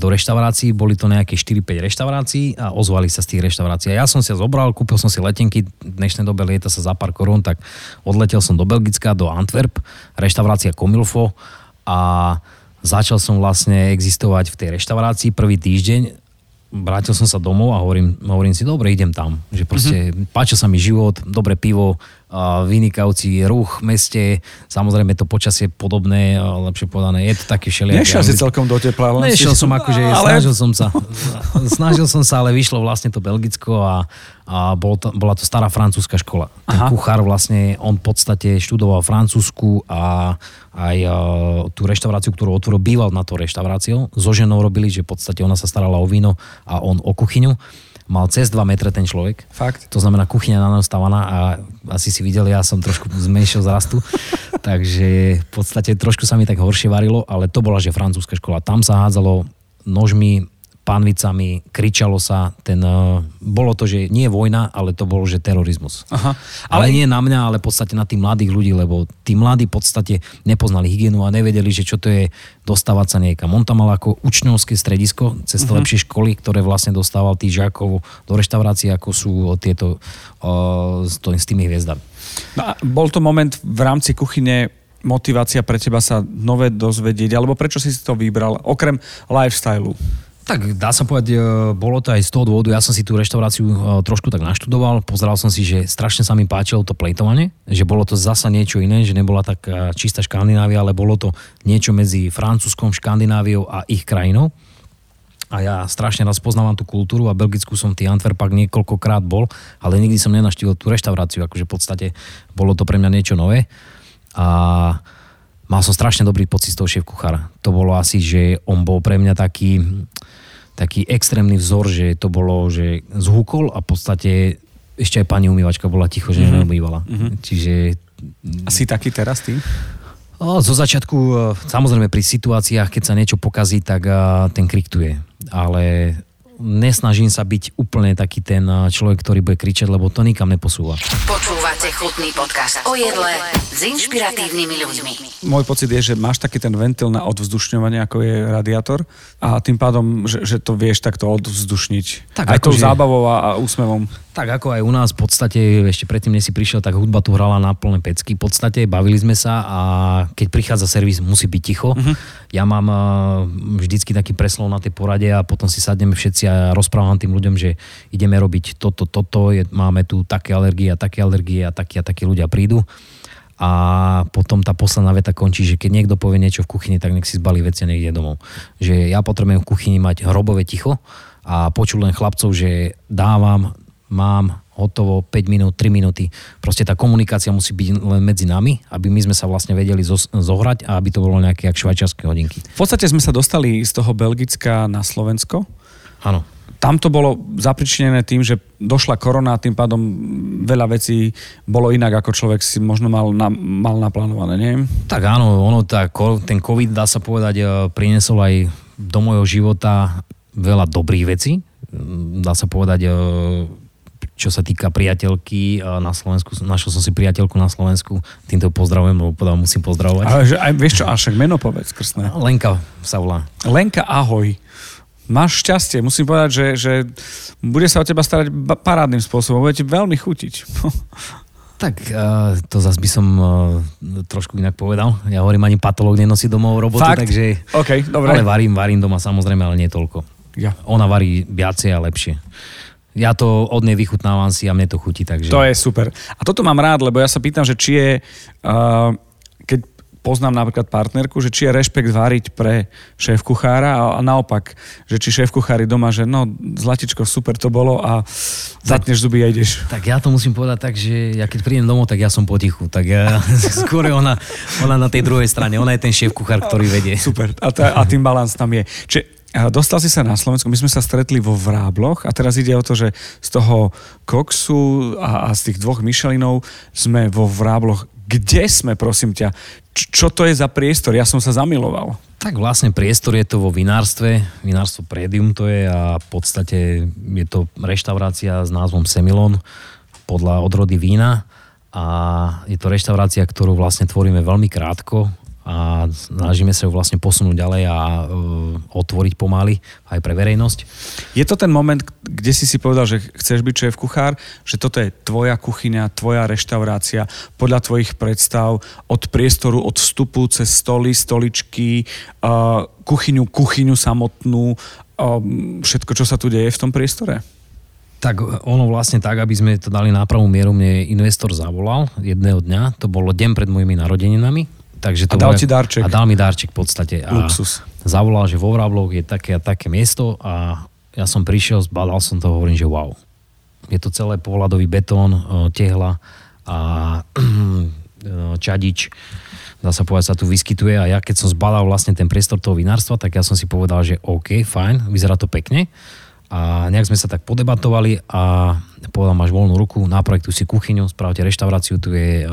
do reštaurácií, boli to nejaké 4-5 reštaurácií a ozvali sa z tých reštaurácií. A ja som si zobral, kúpil som si letenky, v dnešnej dobe lieta sa za pár korún, tak odletel som do Belgicka, do Antverp, reštaurácia Komilfo a začal som vlastne existovať v tej reštaurácii prvý týždeň. Vrátil som sa domov a hovorím si, dobre, idem tam. Že proste páčil sa mi život, dobré pivo, vynikajúci ruch v meste, samozrejme to počasie podobné, lepšie povedané, je to také všelijaké. Nešiel si celkom do tepla. Nešiel som akože, ale... snažil som sa, ale vyšlo vlastne to Belgicko a bola to stará francúzska škola. Ten kuchár vlastne, on v podstate študoval francúzsku a aj tú reštauráciu, ktorú otvoril, býval na to reštauráciou. So ženou robili, že v podstate ona sa starala o víno a on o kuchyňu. Mal cez 2 metre ten človek. Fakt. To znamená kuchyňa na nás stavaná a asi si videl, ja som trošku zmenšil zrastu. Takže v podstate trošku sa mi tak horšie varilo, ale to bola, že francúzska škola. Tam sa hádzalo nožmi, panvicami, kričalo sa. Bolo to, že nie vojna, ale to bolo, že terorizmus. Aha. Ale nie na mňa, ale v podstate na tých mladých ľudí, lebo tí mladí v podstate nepoznali hygienu a nevedeli, že čo to je dostávať sa niekam. On tam mal ako učňovské stredisko cez lepšie školy, ktoré vlastne dostával tých žiakov do reštaurácií, ako sú tieto s tými hviezdami. No bol to moment v rámci kuchyne motivácia pre teba sa nové dozvedieť, alebo prečo si to vybral, okrem lifestyle-u? Tak dá sa povedať, bolo to aj z toho dôvodu, ja som si tú reštauráciu trošku tak naštudoval, pozeral som si, že strašne sa mi páčilo to plejtovanie, že bolo to zasa niečo iné, že nebola tak čistá Škandinávia, ale bolo to niečo medzi Francúzskom, Škandináviou a ich krajinou. A ja strašne raz poznávam tú kultúru a Belgicku som tý Antwerpák niekoľkokrát bol, ale nikdy som nenaštívil tú reštauráciu, akože v podstate bolo to pre mňa niečo nové. A... mal som strašne dobrý pocit z toho šéfkuchára. To bolo asi, že on bol pre mňa taký extrémny vzor, že to bolo, že zhúkol a v podstate ešte aj pani umývačka bola ticho, že neumývala. Čiže... Asi taký teraz ty? Zo začiatku, samozrejme pri situáciách, keď sa niečo pokazí, tak ten krik tu je. Ale nesnažím sa byť úplne taký ten človek, ktorý bude kričať, lebo to nikam neposúva. Počúvate chutný podcast o jedle s inšpiratívnymi ľuďmi. Môj pocit je, že máš taký ten ventil na odvzdušňovanie, ako je radiátor a tým pádom, že to vieš takto odvzdušniť. Tak, aj tou zábavou a úsmevom. Tak ako aj u nás v podstate, ešte predtým, než si prišiel, tak hudba tu hrala na plné pecky. V podstate bavili sme sa a keď prichádza servis, musí byť ticho. Ja mám vždycky taký preslov na tej porade a potom si sadneme všetci a rozprávam tým ľuďom, že ideme robiť toto, máme tu také alergie a takí ľudia prídu. A potom tá posledná veta končí, že keď niekto povie niečo v kuchyni, tak nech si zbalí veci a niekde domov. Že ja potrebujem v kuchyni mať hrobové ticho a počul len chlapcov, že dávam, mám, hotovo, 5 minút, 3 minúty. Proste tá komunikácia musí byť len medzi nami, aby my sme sa vlastne vedeli zohrať a aby to bolo nejaké jak švajčiarske hodinky. V podstate sme sa dostali z toho Belgicka na Slovensko. Áno. Tam to bolo zapričinené tým, že došla korona a tým pádom veľa vecí bolo inak, ako človek si možno mal naplánované, nie? Tak áno, ten COVID, dá sa povedať, priniesol aj do mojho života veľa dobrých vecí. Dá sa povedať, čo sa týka priateľky na Slovensku, našiel som si priateľku na Slovensku, týmto pozdravujem, lebo podľa musím pozdravovať. Ale že, aj, vieš čo, až však meno povedz, krstné. Lenka sa volá. Lenka, ahoj. Máš šťastie, musím povedať, že bude sa o teba starať parádnym spôsobom, bude ti veľmi chutiť. Tak to zase by som trošku inak povedal. Ja hovorím, ani patológ nenosí domov robotu, takže... Okay, dobre. Ale varím doma samozrejme, ale nie toľko. Ja. Ona varí viacej a lepšie. Ja to od nej vychutnávam si a mne to chutí, takže... To je super. A toto mám rád, lebo ja sa pýtam, že či je... Keď poznám napríklad partnerku, že či je rešpekt variť pre šéf-kuchára a naopak, že či šéf-kuchári doma, že no, zlatičko, super to bolo a zatneš zuby a ideš. Tak ja to musím povedať tak, že ja keď prídem domov, tak ja som potichu. Tak ja, skôr ona na tej druhej strane. Ona je ten šéf-kuchár, ktorý vedie. Super. A tým balans tam je. Čiže dostal si sa na Slovensku, my sme sa stretli vo Vrábloch a teraz ide o to, že z toho Koksu a z tých dvoch Michelinov sme vo Vrábloch. Kde sme, prosím ťa? Čo to je za priestor? Ja som sa zamiloval. Tak vlastne priestor je to vo vinárstve. Vinárstvo Predium to je a v podstate je to reštaurácia s názvom Semillon podľa odrody vína a je to reštaurácia, ktorú vlastne tvoríme veľmi krátko a snažíme sa ju vlastne posunúť ďalej a otvoriť pomaly aj pre verejnosť. Je to ten moment, kde si povedal, že chceš byť šéf-kuchár, že toto je tvoja kuchyňa, tvoja reštaurácia, podľa tvojich predstav, od priestoru, od vstupu, cez stoly, stoličky, kuchyňu samotnú, všetko, čo sa tu deje v tom priestore? Tak ono vlastne tak, aby sme to dali na pravú mieru, mne investor zavolal jedného dňa, to bolo deň pred mojimi narodeninami. Takže to a dal ti darček. A dal mi darček v podstate. Luxus. A zavolal, že vo Vrábloch je také a také miesto a ja som prišiel, zbadal som to, hovorím, že wow. Je to celé pohľadový betón, tehla a čadič. Dá sa povedať, sa tu vyskytuje a ja keď som zbadal vlastne ten priestor toho vinárstva, tak ja som si povedal, že OK, fajn, vyzerá to pekne. A nejak sme sa tak podebatovali a povedal, máš voľnú ruku, naprojektuj si kuchyňu, spravte reštauráciu, tu je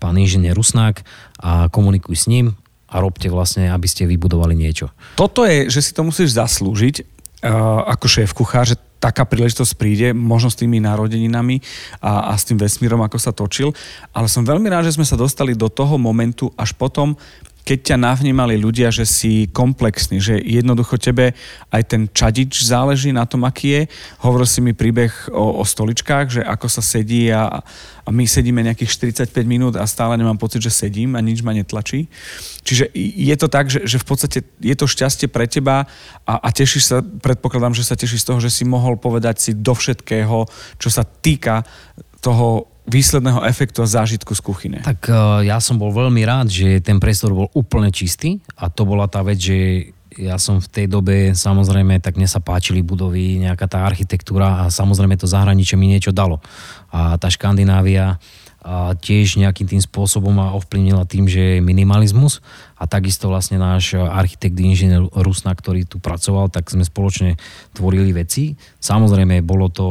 pán inžinier Rusnák a komunikuj s ním a robte vlastne, aby ste vybudovali niečo. Toto je, že si to musíš zaslúžiť ako šéf-kuchár, že taká príležitosť príde, možno s tými narodeninami a s tým vesmírom, ako sa točil, ale som veľmi rád, že sme sa dostali do toho momentu až potom, keď ťa navnímali ľudia, že si komplexný, že jednoducho tebe aj ten čadič záleží na tom, aký je. Hovoril si mi príbeh o stoličkách, že ako sa sedí a my sedíme nejakých 45 minút a stále nemám pocit, že sedím a nič ma netlačí. Čiže je to tak, že v podstate je to šťastie pre teba a tešíš sa, predpokladám, že sa tešíš z toho, že si mohol povedať si do všetkého, čo sa týka toho výsledného efektu a zážitku z kuchyne. Tak ja som bol veľmi rád, že ten priestor bol úplne čistý a to bola tá vec, že ja som v tej dobe, samozrejme, tak mne sa páčili budovy, nejaká tá architektúra a samozrejme to zahraničie mi niečo dalo. A tá Škandinávia tiež nejakým tým spôsobom ma ovplyvnila tým, že je minimalizmus a takisto vlastne náš architekt, inžinier Rusna, ktorý tu pracoval, tak sme spoločne tvorili veci. Samozrejme, bolo to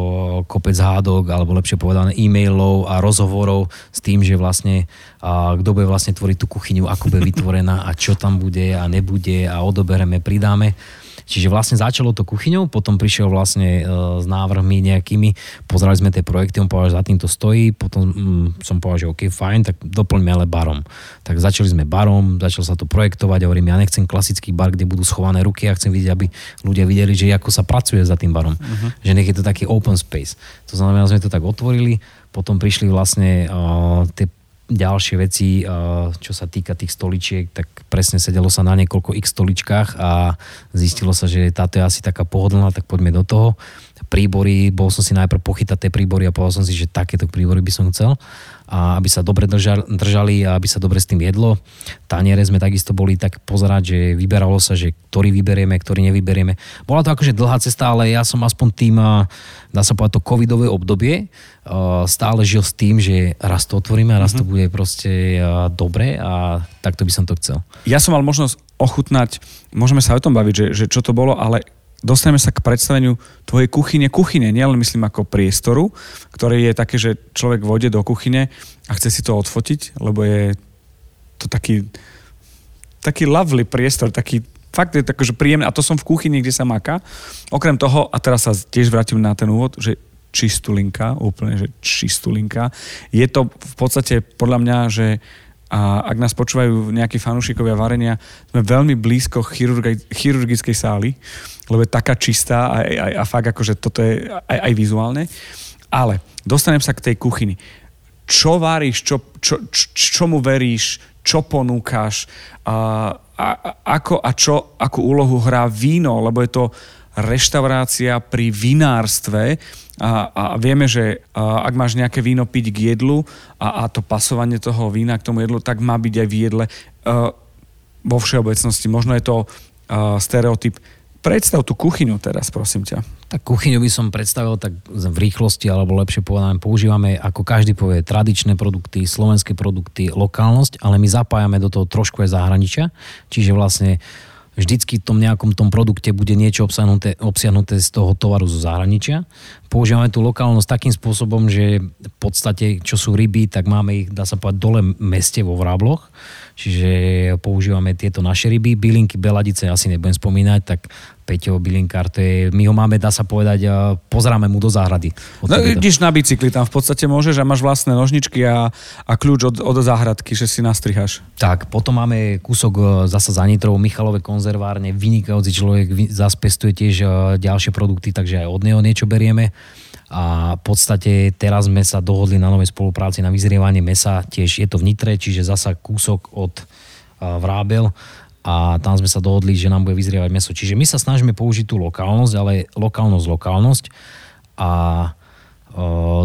kopec hádok, alebo lepšie povedané e-mailov a rozhovorov s tým, že vlastne kto bude vlastne tvoriť tú kuchyňu, ako bude vytvorená a čo tam bude a nebude a odobereme, pridáme. Čiže vlastne začalo to kuchyňou, potom prišiel vlastne s návrhmi nejakými, pozerali sme tie projekty, on povedal, že za tým to stojí, potom som povedal, že OK, fajn, tak doplňme ale barom. Tak začali sme barom, začal sa to projektovať a hovorím, ja nechcem klasický bar, kde budú schované ruky, ja chcem vidieť, aby ľudia videli, že ako sa pracuje za tým barom. Uh-huh. Že nech je to taký open space. To znamená, že sme to tak otvorili, potom prišli vlastne tie ďalšie veci, čo sa týka tých stoličiek, tak presne sedelo sa na niekoľko x stoličkách a zistilo sa, že táto je asi taká pohodlná, tak poďme do toho. Príbory, bol som si najprv pochytať tie príbory a povedal som si, že takéto príbory by som chcel, a aby sa dobre držali a aby sa dobre s tým jedlo. Taniere sme takisto boli tak pozerať, že vyberalo sa, že ktorý vyberieme, ktorý nevyberieme. Bola to akože dlhá cesta, ale ja som aspoň tým, dá sa povedať, to covidové obdobie stále žil s tým, že raz to otvoríme a raz to bude proste dobre a takto by som to chcel. Ja som mal možnosť ochutnať, môžeme sa o tom baviť, že čo to bolo, ale dostaneme sa k predstaveniu tvojej kuchyne, nielen myslím ako priestoru, ktorý je také, že človek vôjde do kuchyne a chce si to odfotiť, lebo je to taký lovely priestor, taký fakt je tak, že príjemné. A to som v kuchyni, kde sa maká. Okrem toho, a teraz sa tiež vrátim na ten úvod, že čistulinka, úplne, že čistulinka. Je to v podstate podľa mňa, že a ak nás počúvajú nejakí fanúšikovia varenia, sme veľmi blízko chirurgickej sály, lebo je taká čistá a fakt akože toto je aj vizuálne. Ale dostanem sa k tej kuchyni. Čo varíš, čomu veríš, čo ponúkaš, ako a čo, akú úlohu hrá víno, lebo je to reštaurácia pri vinárstve, a vieme, že ak máš nejaké víno piť k jedlu a to pasovanie toho vína k tomu jedlu, tak má byť aj v jedle vo všeobecnosti. Možno je to stereotyp. Predstav tú kuchyňu teraz, prosím ťa. Tak kuchyňu by som predstavil tak v rýchlosti, alebo lepšie povedané, používame, ako každý povie, tradičné produkty, slovenské produkty, lokálnosť, ale my zapájame do toho trošku aj zahraničia, čiže vlastne vždycky v tom nejakom tom produkte bude niečo obsiahnuté z toho tovaru zo zahraničia. Používame tú lokálnosť takým spôsobom, že v podstate, čo sú ryby, tak máme ich, dá sa povedať, dole meste vo Vrábloch. Čiže používame tieto naše ryby. Bylinky, beladice, asi nebudem spomínať, tak Peťo, bylinkár, to je, my ho máme, dá sa povedať, pozráme mu do záhrady. No, ideš na bicykli, tam v podstate môžeš a máš vlastné nožničky a kľúč od záhradky, že si nastriháš. Tak, potom máme kúsok zasa za Nitrou, Michalove konzervárne, vynikajúci človek, zase pestuje tiež ďalšie produkty, takže aj od neho niečo berieme. A v podstate teraz sme sa dohodli na novej spolupráci na vyzrievanie mesa, tiež je to v Nitre, čiže zasa kúsok od Vrábel a tam sme sa dohodli, že nám bude vyzrievať meso. Čiže my sa snažíme použiť tú lokálnosť, ale lokálnosť a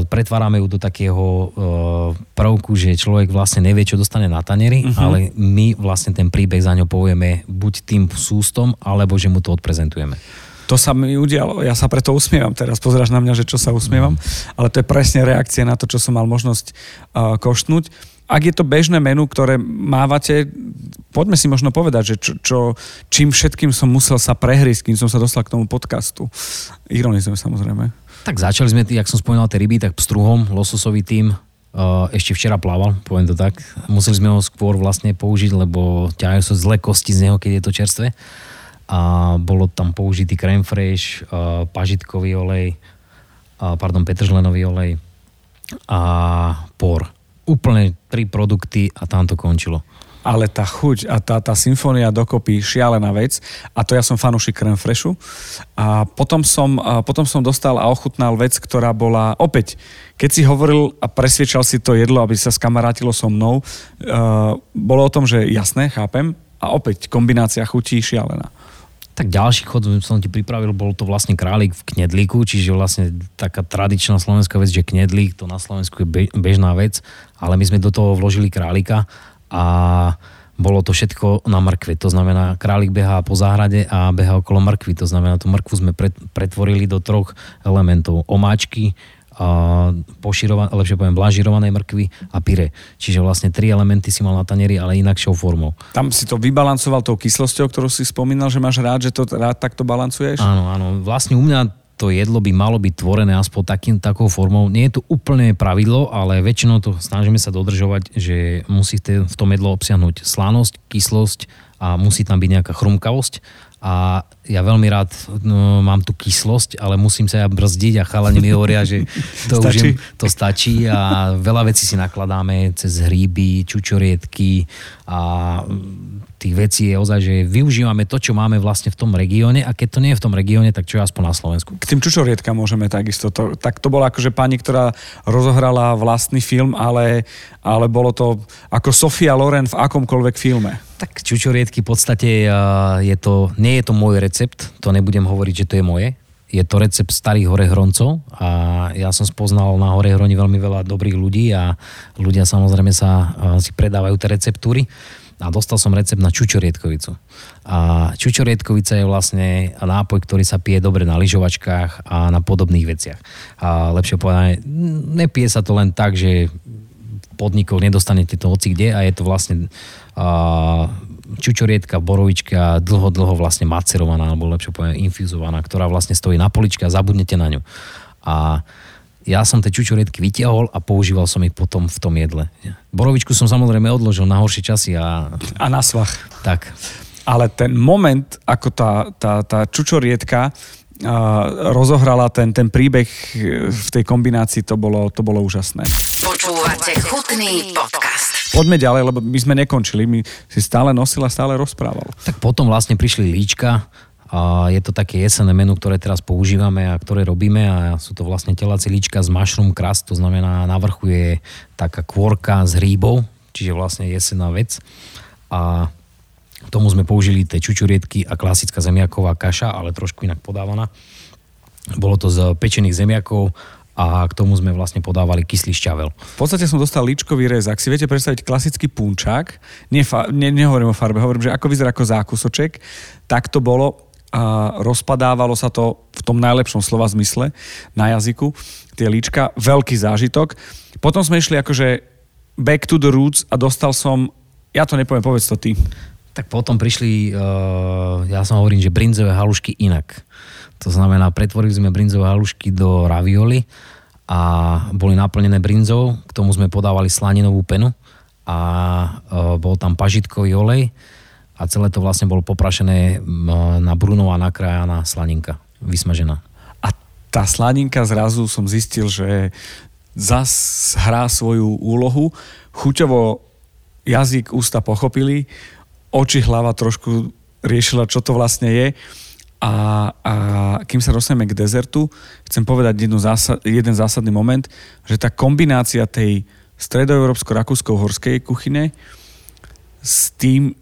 pretvárame ju do takého prvku, že človek vlastne nevie, čo dostane na tanieri, ale my vlastne ten príbeh za ňo povieme buď tým sústom, alebo že mu to odprezentujeme. To sa mi udialo, ja sa preto usmievam teraz, pozeráš na mňa, že čo sa usmievam, ale to je presne reakcia na to, čo som mal možnosť koštnúť. Ak je to bežné menu, ktoré mávate, poďme si možno povedať, že čím všetkým som musel sa prehrísť, kým som sa dostal k tomu podcastu. Ironizujem samozrejme. Tak začali sme, jak som spomínal, tie ryby, tak pstruhom, lososový tím, ešte včera plával, poviem to tak. Museli sme ho skôr vlastne použiť, lebo ťahajú sa zlé kosti z neho, keď je to čerstvé. A bolo tam použitý crème fraîche, pažitkový olej, petržlenový olej a por. Úplne 3 produkty a tam to končilo. Ale tá chuť a tá symfónia dokopy, šialená vec. A to ja som fanúšik crème fraîche. A potom som dostal a ochutnal vec, ktorá bola opäť, keď si hovoril a presviečal si to jedlo, aby sa skamarátilo so mnou, bolo o tom, že jasné, chápem. A opäť kombinácia chutí šialená. Tak ďalší chod som ti pripravil, bol to vlastne králik v knedlíku, čiže vlastne taká tradičná slovenská vec, že knedlík, to na Slovensku je bežná vec, ale my sme do toho vložili králika a bolo to všetko na mrkve. To znamená, králik behá po záhrade a behá okolo mrkvy. To znamená, tú mrkvu sme pretvorili do 3 elementov. Omáčky, blažírovanej mrkvy a pyré. Čiže vlastne 3 elementy si mal na tanieri, ale inakšou formou. Tam si to vybalancoval tou kyslosťou, ktorú si spomínal, že máš rád, že to rád takto balancuješ? Áno. Vlastne u mňa to jedlo by malo byť tvorené aspoň takou formou. Nie je to úplne pravidlo, ale väčšinou to snažíme sa dodržovať, že musí v tom jedlo obsiahnuť slanosť, kyslosť a musí tam byť nejaká chrumkavosť. A ja veľmi rád mám tú kyslosť, ale musím sa ja brzdiť a chalani mi hovoria, že to stačí. To stačí a veľa vecí si nakladáme cez hríby, čučoriedky a tých vecí je ozaj, že využívame to, čo máme vlastne v tom regióne a keď to nie je v tom regióne, tak čo je aspoň na Slovensku. K tým čučoriedkám môžeme takisto. Tak to bola akože pani, ktorá rozohrala vlastný film, ale bolo to ako Sofia Loren v akomkoľvek filme. Tak čučoriedky v podstate nie je to môj recept, to nebudem hovoriť, že to je moje. Je to recept starých horehroncov a ja som spoznal na Horehroni veľmi veľa dobrých ľudí a ľudia samozrejme si predávajú tie receptúry a dostal som recept na čučoriedkovicu. A čučoriedkovica je vlastne nápoj, ktorý sa pije dobre na lyžovačkách a na podobných veciach. A lepšie povedané, nepije sa to len tak, že podnikov nedostanete to hocikde a je to vlastne čučoriedka, borovička dlho vlastne macerovaná alebo lepšie povedané infuzovaná, ktorá vlastne stojí na poličke a zabudnete na ňu. A ja som tie čučoriedky vytiahol a používal som ich potom v tom jedle. Borovičku som samozrejme odložil na horšie časy a na svach. Tak. Ale ten moment, ako tá čučorietka rozohrala ten príbeh v tej kombinácii, to bolo úžasné. Počúvate chutný podcast. Poďme ďalej, lebo my sme nekončili. My si stále nosila, stále rozprával. Tak potom vlastne prišli líčka. A je to také jesenné menu, ktoré teraz používame a ktoré robíme a sú to vlastne telacie líčka z mushroom crust, to znamená na vrchu je taká kôrka z hríbov, čiže vlastne jesenná vec a k tomu sme použili tie čučurietky a klasická zemiaková kaša, ale trošku inak podávaná. Bolo to z pečených zemiakov a k tomu sme vlastne podávali kyslý šťavel. V podstate som dostal líčkový rez. Ak si viete predstaviť klasický punčák, nehovorím o farbe, hovorím, že ako vyzerá ako zákusoček, tak to bolo a rozpadávalo sa to v tom najlepšom slova zmysle na jazyku. Tie líčka, veľký zážitok. Potom sme išli akože back to the roots a dostal som, ja to nepoviem, povedz to ty. Tak potom prišli, ja som hovorím, že brinzové halušky inak. To znamená, pretvorili sme brinzové halušky do ravioli a boli naplnené brinzou, k tomu sme podávali slaninovú penu a bol tam pažitkový olej. A celé to vlastne bolo poprašené na bruno a nakrájaná slaninka, vysmažená. A tá slaninka zrazu som zistil, že zas hrá svoju úlohu. Chuťovo jazyk, ústa pochopili, oči, hlava trošku riešila, čo to vlastne je. A kým sa dostaneme k dezertu, chcem povedať jeden zásadný moment, že tá kombinácia tej stredoeurópsko-rakúsko-horskej kuchyne s tým,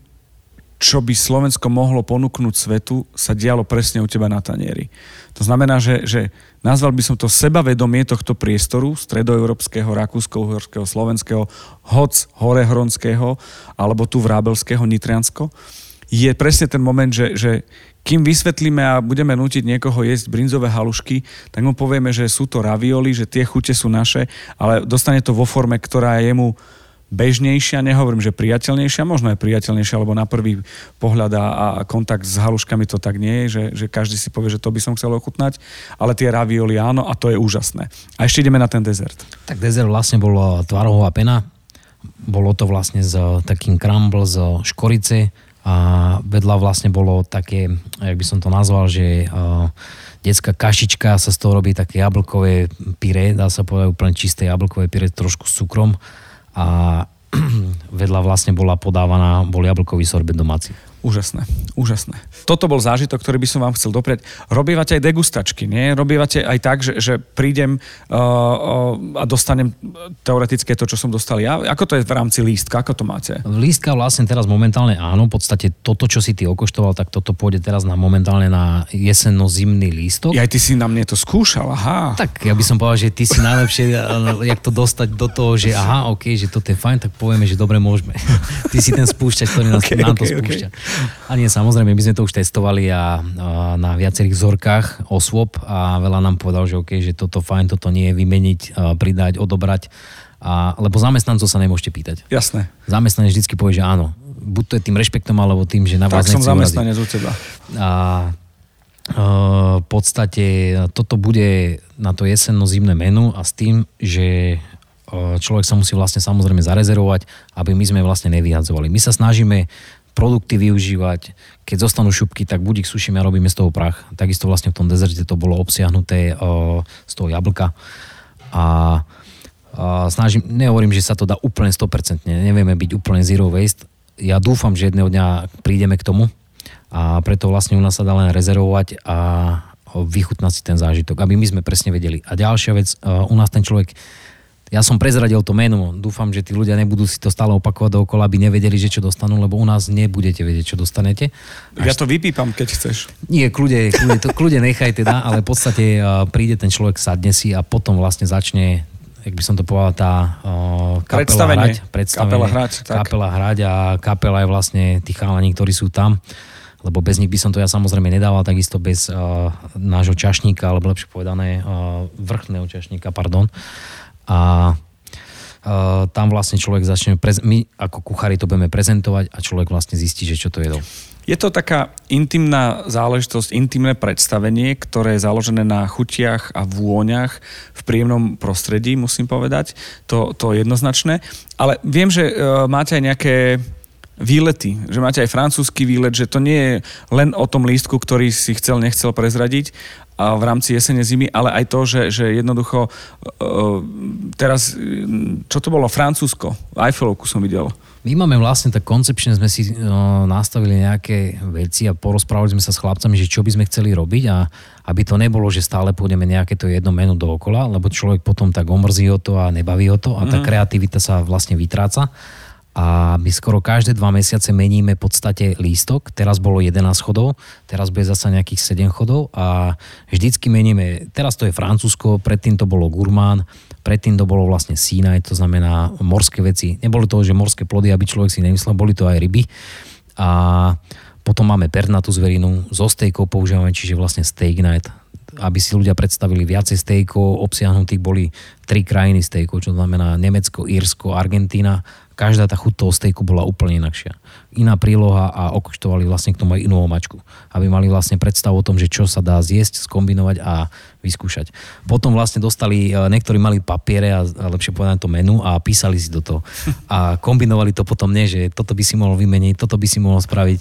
čo by Slovensko mohlo ponúknuť svetu, sa dialo presne u teba na tanieri. To znamená, že nazval by som to sebavedomie tohto priestoru, stredoeurópskeho, rakúsko-uhorského, slovenského, hoc horehronského, alebo tu vrábelského, nitriansko, je presne ten moment, že kým vysvetlíme a budeme nútiť niekoho jesť brinzové halušky, tak mu povieme, že sú to ravioli, že tie chute sú naše, ale dostane to vo forme, ktorá je mu bežnejšia, nehovorím, že priateľnejšia, možno aj priateľnejšia, lebo na prvý pohľad a kontakt s haluškami to tak nie je, že každý si povie, že to by som chcel ochutnať, ale tie ravioli áno a to je úžasné. A ešte ideme na ten dezert. Tak dezert vlastne bolo tvarohová pena, bolo to vlastne s takým crumble z škorice a vedľa vlastne bolo také, jak by som to nazval, že detská kašička, sa z toho robí také jablkové pyré, dá sa povedať úplne čisté jablkové pyré, trošku s cukrom a vedľa vlastne bola podávaná, bol jablkový sorbet domáci. Úžasné, úžasné. Toto bol zážitok, ktorý by som vám chcel dopriať. Robívate aj degustačky, nie? Robívate aj tak, že prídem a dostanem teoretické to, čo som dostal ja? Ako to je v rámci lístka? Ako to máte? Lístka vlastne teraz momentálne áno, v podstate toto, čo si ty okoštoval, tak toto pôjde teraz momentálne na jesenno-zimný lístok. Aj ty si na mne to skúšal, aha. Tak ja by som povedal, že ty si najlepšie, jak to dostať do toho, že aha, okej, že toto je fajn, tak povieme, že dobre môžeme. Ty si ten spúšťač, ktorý nám to spúšťa. A nie, samozrejme, my sme to už testovali a na viacerých vzorkách osôb a veľa nám povedal, že okej, že toto fajn, toto nie, vymeniť, pridať, odobrať, lebo zamestnancov sa nemôžete pýtať. Jasné. Zamestnanec vždycky povie, že áno, buď to je tým rešpektom, alebo tým, že na vás nechce uraziť. Tak som zamestnanec u teba. A v podstate toto bude na to jesenno-zimné menu a s tým, že človek sa musí vlastne samozrejme zarezervovať, aby my sme vlastne nevyhadzovali. My sa snažíme produkty využívať. Keď zostanú šupky, tak buď ich sušíme a robíme z toho prach. Takisto vlastne v tom dezerte to bolo obsiahnuté z toho jablka. A nehovorím, že sa to dá úplne 100%. Nevieme byť úplne zero waste. Ja dúfam, že jedného dňa prídeme k tomu a preto vlastne u nás sa dá len rezervovať a vychutnať si ten zážitok, aby my sme presne vedeli. A ďalšia vec, u nás ten človek, ja som prezradil to menu. Dúfam, že tí ľudia nebudú si to stále opakovať dookola, aby nevedeli, že čo dostanú, lebo u nás nebudete vedieť, čo dostanete. Ja to vypípam, keď chceš. Nie, kľude nechaj teda, ale v podstate príde ten človek, sadne si a potom vlastne začne, jak by som to povedal, tá kapela hrať a kapela je vlastne tí chalani, ktorí sú tam, lebo bez nich by som to ja samozrejme nedával, takisto bez nášho čašníka, alebo lepšie povedané vrchného čašníka, pardon. A tam vlastne človek začne, my ako kuchári to budeme prezentovať a človek vlastne zistí, že čo to jedol. Je to taká intimná záležitosť, intimné predstavenie, ktoré je založené na chutiach a vôňach v príjemnom prostredí, musím povedať. To je jednoznačné. Ale viem, že máte aj nejaké výlety, že máte aj francúzsky výlet, že to nie je len o tom lístku, ktorý si chcel, nechcel prezradiť a v rámci jesene zimy, ale aj to, že jednoducho teraz, čo to bolo, Francúzsko, Eiffelovku som videl. My máme vlastne tak koncepčne, sme si nastavili nejaké veci a porozprávali sme sa s chlapcami, že čo by sme chceli robiť a aby to nebolo, že stále pôjdeme nejaké to jedno menu dookola, lebo človek potom tak omrzí o to a nebaví o to a tá kreativita sa vlastne vytráca. A my skoro každé 2 mesiace meníme v podstate lístok. Teraz bolo 11 chodov, teraz bude zasa nejakých 7 chodov a vždycky meníme, teraz to je Francúzsko, predtým to bolo Gurmán, predtým to bolo vlastne Sinaj, to znamená morské veci. Nebolo to, že morské plody, aby človek si nemyslel, boli to aj ryby. A potom máme pernatú zverinu, zo stejkov používame, čiže vlastne steak night, aby si ľudia predstavili viacej stejkov, obsiahnutých boli 3 krajiny stejkov, čo znamená Nemecko, Írsko, Argentína. Každá tá chuť toho stejku bola úplne inakšia. Iná príloha a okštovali vlastne k tomu aj inú omáčku. Aby mali vlastne predstavu o tom, že čo sa dá zjesť, skombinovať a vyskúšať. Potom vlastne dostali, niektorí mali papiere a lepšie povedané to menu a písali si do toho. A kombinovali to potom nie, že toto by si mohol vymeniť, toto by si mohol spraviť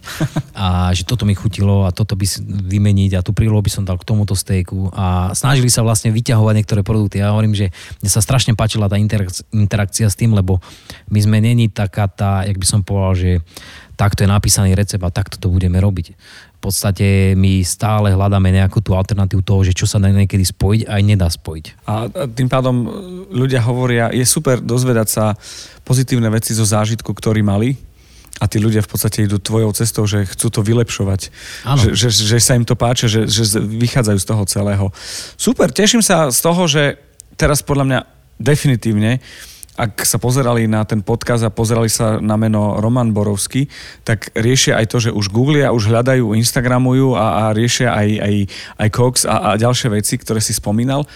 a že toto mi chutilo a toto by si vymeniť a tú prílohu by som dal k tomuto stejku. A snažili sa vlastne vyťahovať niektoré produkty. Ja hovorím, že mne sa strašne páčila tá interakcia s tým, lebo my sme není taká tá, jak by som povedal, že takto je napísaný recept a takto to budeme robiť. V podstate my stále hľadáme nejakú tú alternatívu toho, že čo sa niekedy spojiť aj nedá spojiť. A tým pádom ľudia hovoria, je super dozvedať sa pozitívne veci zo zážitku, ktorý mali. A tí ľudia v podstate idú tvojou cestou, že chcú to vylepšovať. Že sa im to páči, že vychádzajú z toho celého. Super, teším sa z toho, že teraz podľa mňa definitívne, ak sa pozerali na ten podcast a pozerali sa na meno Roman Borovský, tak riešia aj to, že už googlia, už hľadajú, instagramujú a riešia aj Koks a ďalšie veci, ktoré si spomínal.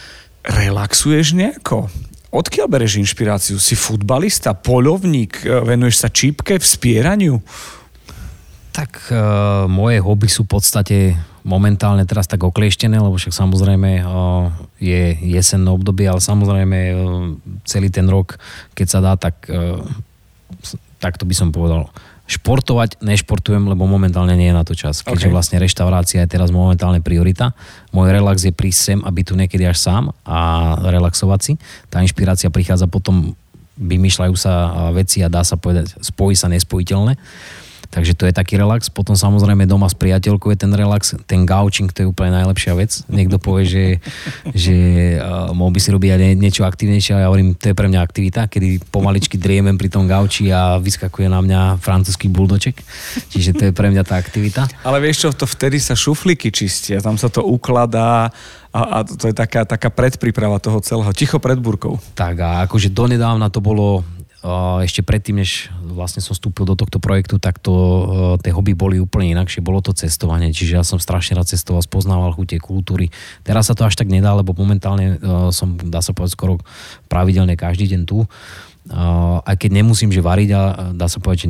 Relaxuješ nejako? Odkiaľ bereš inšpiráciu? Si futbalista, poľovník, venuješ sa čípke, vspieraniu? Tak moje hobby sú v podstate momentálne teraz tak oklieštené, lebo však samozrejme je jesenné obdobie, ale samozrejme celý ten rok, keď sa dá, tak to by som povedal. Športovať nešportujem, lebo momentálne nie je na to čas. Keďže vlastne reštaurácia je teraz momentálne priorita. Môj relax je prísť sem a byť tu niekedy až sám a relaxovať si. Tá inšpirácia prichádza potom, vymýšľajú sa veci a dá sa povedať, spojí sa nespojiteľné. Takže to je taký relax. Potom samozrejme doma s priateľkou je ten relax. Ten gaučing, to je úplne najlepšia vec. Niekto povie, že mohol by si robiť aj niečo aktivnejšie, ale ja hovorím, to je pre mňa aktivita, kedy pomaličky driemem pri tom gauči a vyskakuje na mňa francúzsky buldoček. Čiže to je pre mňa tá aktivita. Ale vieš čo, to vtedy sa šuflíky čistia, tam sa to ukladá a to je taká predpríprava toho celého. Ticho pred búrkou. Tak a akože donedávna to bolo ešte predtým, než vlastne som vstúpil do tohto projektu, tak tie hobby boli úplne inakšie. Bolo to cestovanie, čiže ja som strašne rád cestoval, spoznával chute, kultúry. Teraz sa to až tak nedá, lebo momentálne som, dá sa povedať, skoro pravidelne každý deň tu. Aj keď nemusím, že variť, a dá sa povedať, že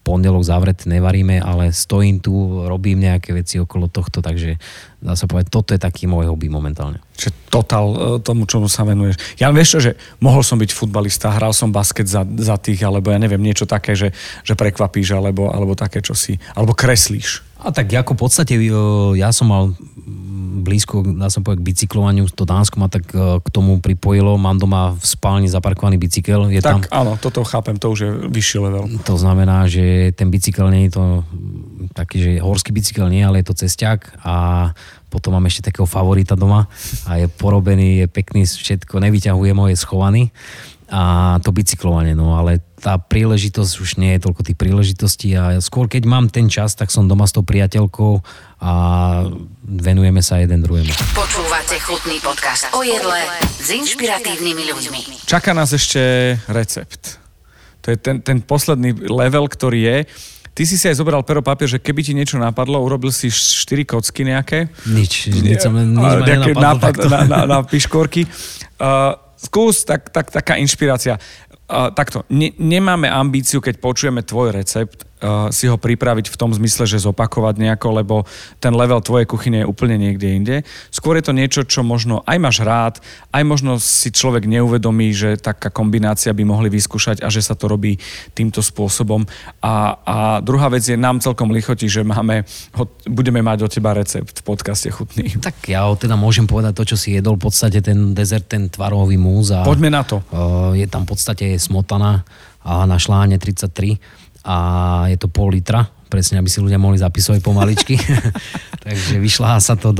pondelok zavret nevaríme, ale stojím tu, robím nejaké veci okolo tohto, takže dá sa povedať, toto je taký môj hobby momentálne. Čiže totál tomu, čomu sa venuješ. Ja vieš čo, že mohol som byť futbalista, hral som basket za tých, alebo ja neviem, niečo také, že prekvapíš, alebo také, čo si, alebo kreslíš. A tak ako v podstate, ja som mal blízko, dá sa povedať, k bicyklovaniu, to Dánsko ma tak k tomu pripojilo, mám doma v spálni zaparkovaný bicykel. Je tak tam, áno, toto chápem, to už je vyšší level. To znamená, že ten bicykel nie je to taký, že horský bicykel nie, ale je to cesťák a potom mám ešte takého favorita doma a je porobený, je pekný, všetko, nevyťahujem ho, je schovaný a to bicyklovanie, no ale tá príležitosť, už nie je toľko tých príležitostí a skôr keď mám ten čas, tak som doma s tou priateľkou a venujeme sa jeden druhému. Počúvate chutný podcast o jedle s inšpiratívnymi ľuďmi. Čaká nás ešte recept. To je ten posledný level, ktorý je. Ty si aj zobral pero papier, že keby ti niečo napadlo, urobil si 4 kocky nejaké. Nič som ma nenapadlo. Na piškôrky. Skús, taká inšpirácia. Takto, nemáme ambíciu, keď počujeme tvoj recept, si ho pripraviť v tom zmysle, že zopakovať nejako, lebo ten level tvojej kuchyne je úplne niekde inde. Skôr je to niečo, čo možno aj máš rád, aj možno si človek neuvedomí, že taká kombinácia by mohli vyskúšať a že sa to robí týmto spôsobom. A druhá vec je, nám celkom lichotí, že budeme mať od teba recept v podcaste Chutný. Tak ja teda môžem povedať to, čo si jedol, v podstate ten dezert, ten tvarohový múz. A poďme na to. Je tam v podstate smotana a na šláne 33 a je to 0,5 litra, presne, aby si ľudia mohli zapisovať pomaličky. Takže vyšľahá sa to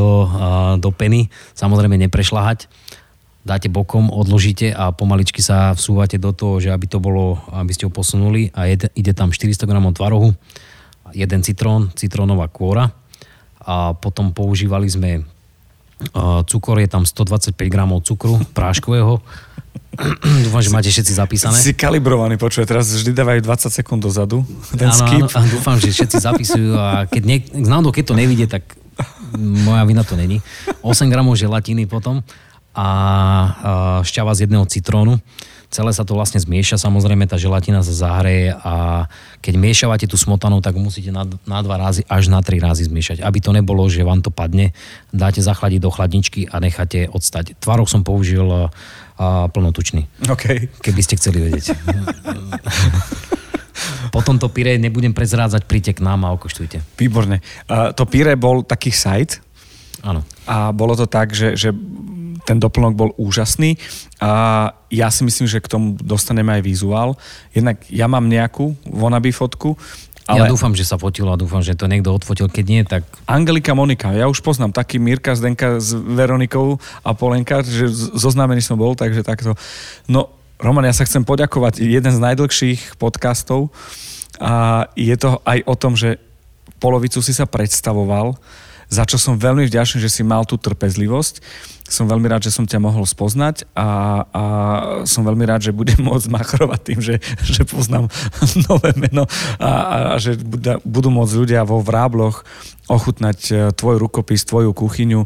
do peny, samozrejme neprešľahať. Dáte bokom, odložíte a pomaličky sa vsúvate do toho, že aby to bolo, aby ste ho posunuli a ide tam 400 g tvarohu, jeden citrón, citrónová kôra a potom používali sme cukor, je tam 125 g cukru práškového. Dúfam, že máte všetci zapísané. Si kalibrovaný, počuje, teraz vždy dávajú 20 sekúnd dozadu. Áno, dúfam, že všetci zapisujú a keď to nevidie, tak moja vina to není. 8 g želatiny potom a šťava z jedného citrónu. Celé sa to vlastne zmieša, samozrejme tá želatina sa zahreje a keď miešavate tú smotanu, tak musíte na 2 razy až na 3 razy zmiešať, aby to nebolo, že vám to padne. Dáte zachladiť do chladničky a necháte odstať. Tvarok som použil plnotučný, okay. Keby ste chceli vedieť. Potom to pyré nebudem prezrádzať, príďte k nám a okoštujte. Výborne. To pyré bol taký sajt? Áno. A bolo to tak, že ten doplnok bol úžasný a ja si myslím, že k tomu dostaneme aj vizuál. Jednak ja mám nejakú wannabe fotku. Ale... Ja dúfam, že sa fotilo a dúfam, že to niekto odfotil. Keď nie, tak... Angelika, Monika. Ja už poznám taký Mirka, Zdenka s Veronikou a Polenka, že zoznámený som bol, takže takto. No, Roman, ja sa chcem poďakovať. Jeden z najdlhších podcastov a je to aj o tom, že polovicu si sa predstavoval, za čo som veľmi vďačný, že si mal tú trpezlivosť. Som veľmi rád, že som ťa mohol spoznať a som veľmi rád, že budem môcť machrovať tým, že poznám nové meno a že budú môcť ľudia vo Vrábloch ochutnať tvoj rukopis, tvoju kuchyňu,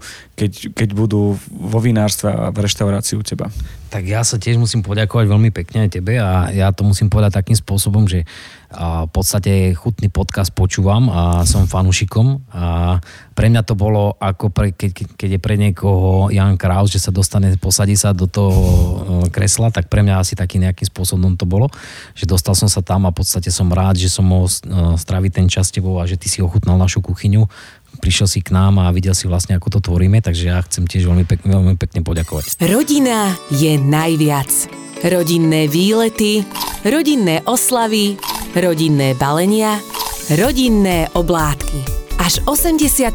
keď budú vo vinárstve a v reštaurácii u teba. Tak ja sa tiež musím poďakovať veľmi pekne aj tebe a ja to musím povedať takým spôsobom, že v podstate Chutný podcast počúvam a som fanúšikom a pre mňa to bolo ako keď je pre niekoho Jan Kraus, že sa dostane, posadí sa do toho kresla, tak pre mňa asi taký nejakým spôsobom to bolo, že dostal som sa tam a v podstate som rád, že som mohol stráviť ten čas s tebou a že ty si ochutnal našu kuchyňu. Prišiel si k nám a videl si vlastne, ako to tvoríme, takže ja chcem tiež veľmi pekne poďakovať. Rodina je najviac. Rodinné výlety, rodinné oslavy, rodinné balenia, rodinné oblátky. Až 80%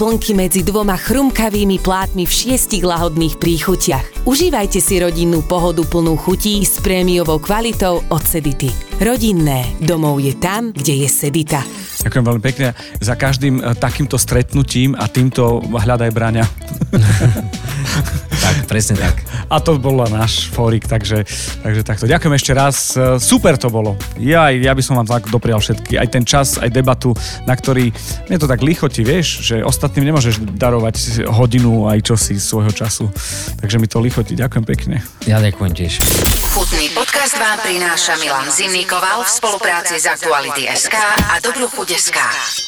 plnky medzi dvoma chrumkavými plátmi v 6 lahodných príchuťach. Užívajte si rodinnú pohodu plnú chutí s prémiovou kvalitou od Sedity. Rodinné. Domov je tam, kde je Sedita. Ďakujem veľmi pekne za každým takýmto stretnutím a týmto hľadaj Braňa. Tak, presne tak. A to bol náš fórik, takže takto. Ďakujem ešte raz. Super to bolo. Ja by som vám tak doprial všetky. Aj ten čas, aj debatu, na ktorý mne to tak lichotí, vieš, že ostatným nemôžeš darovať hodinu aj čosi svojho času. Takže mi to lichotí. Ďakujem pekne. Ja ďakujem tiež. Chutný podcast vám prináša Milan Zimnýkoval v spolupráci s aktuality.sk a dobruchut.sk.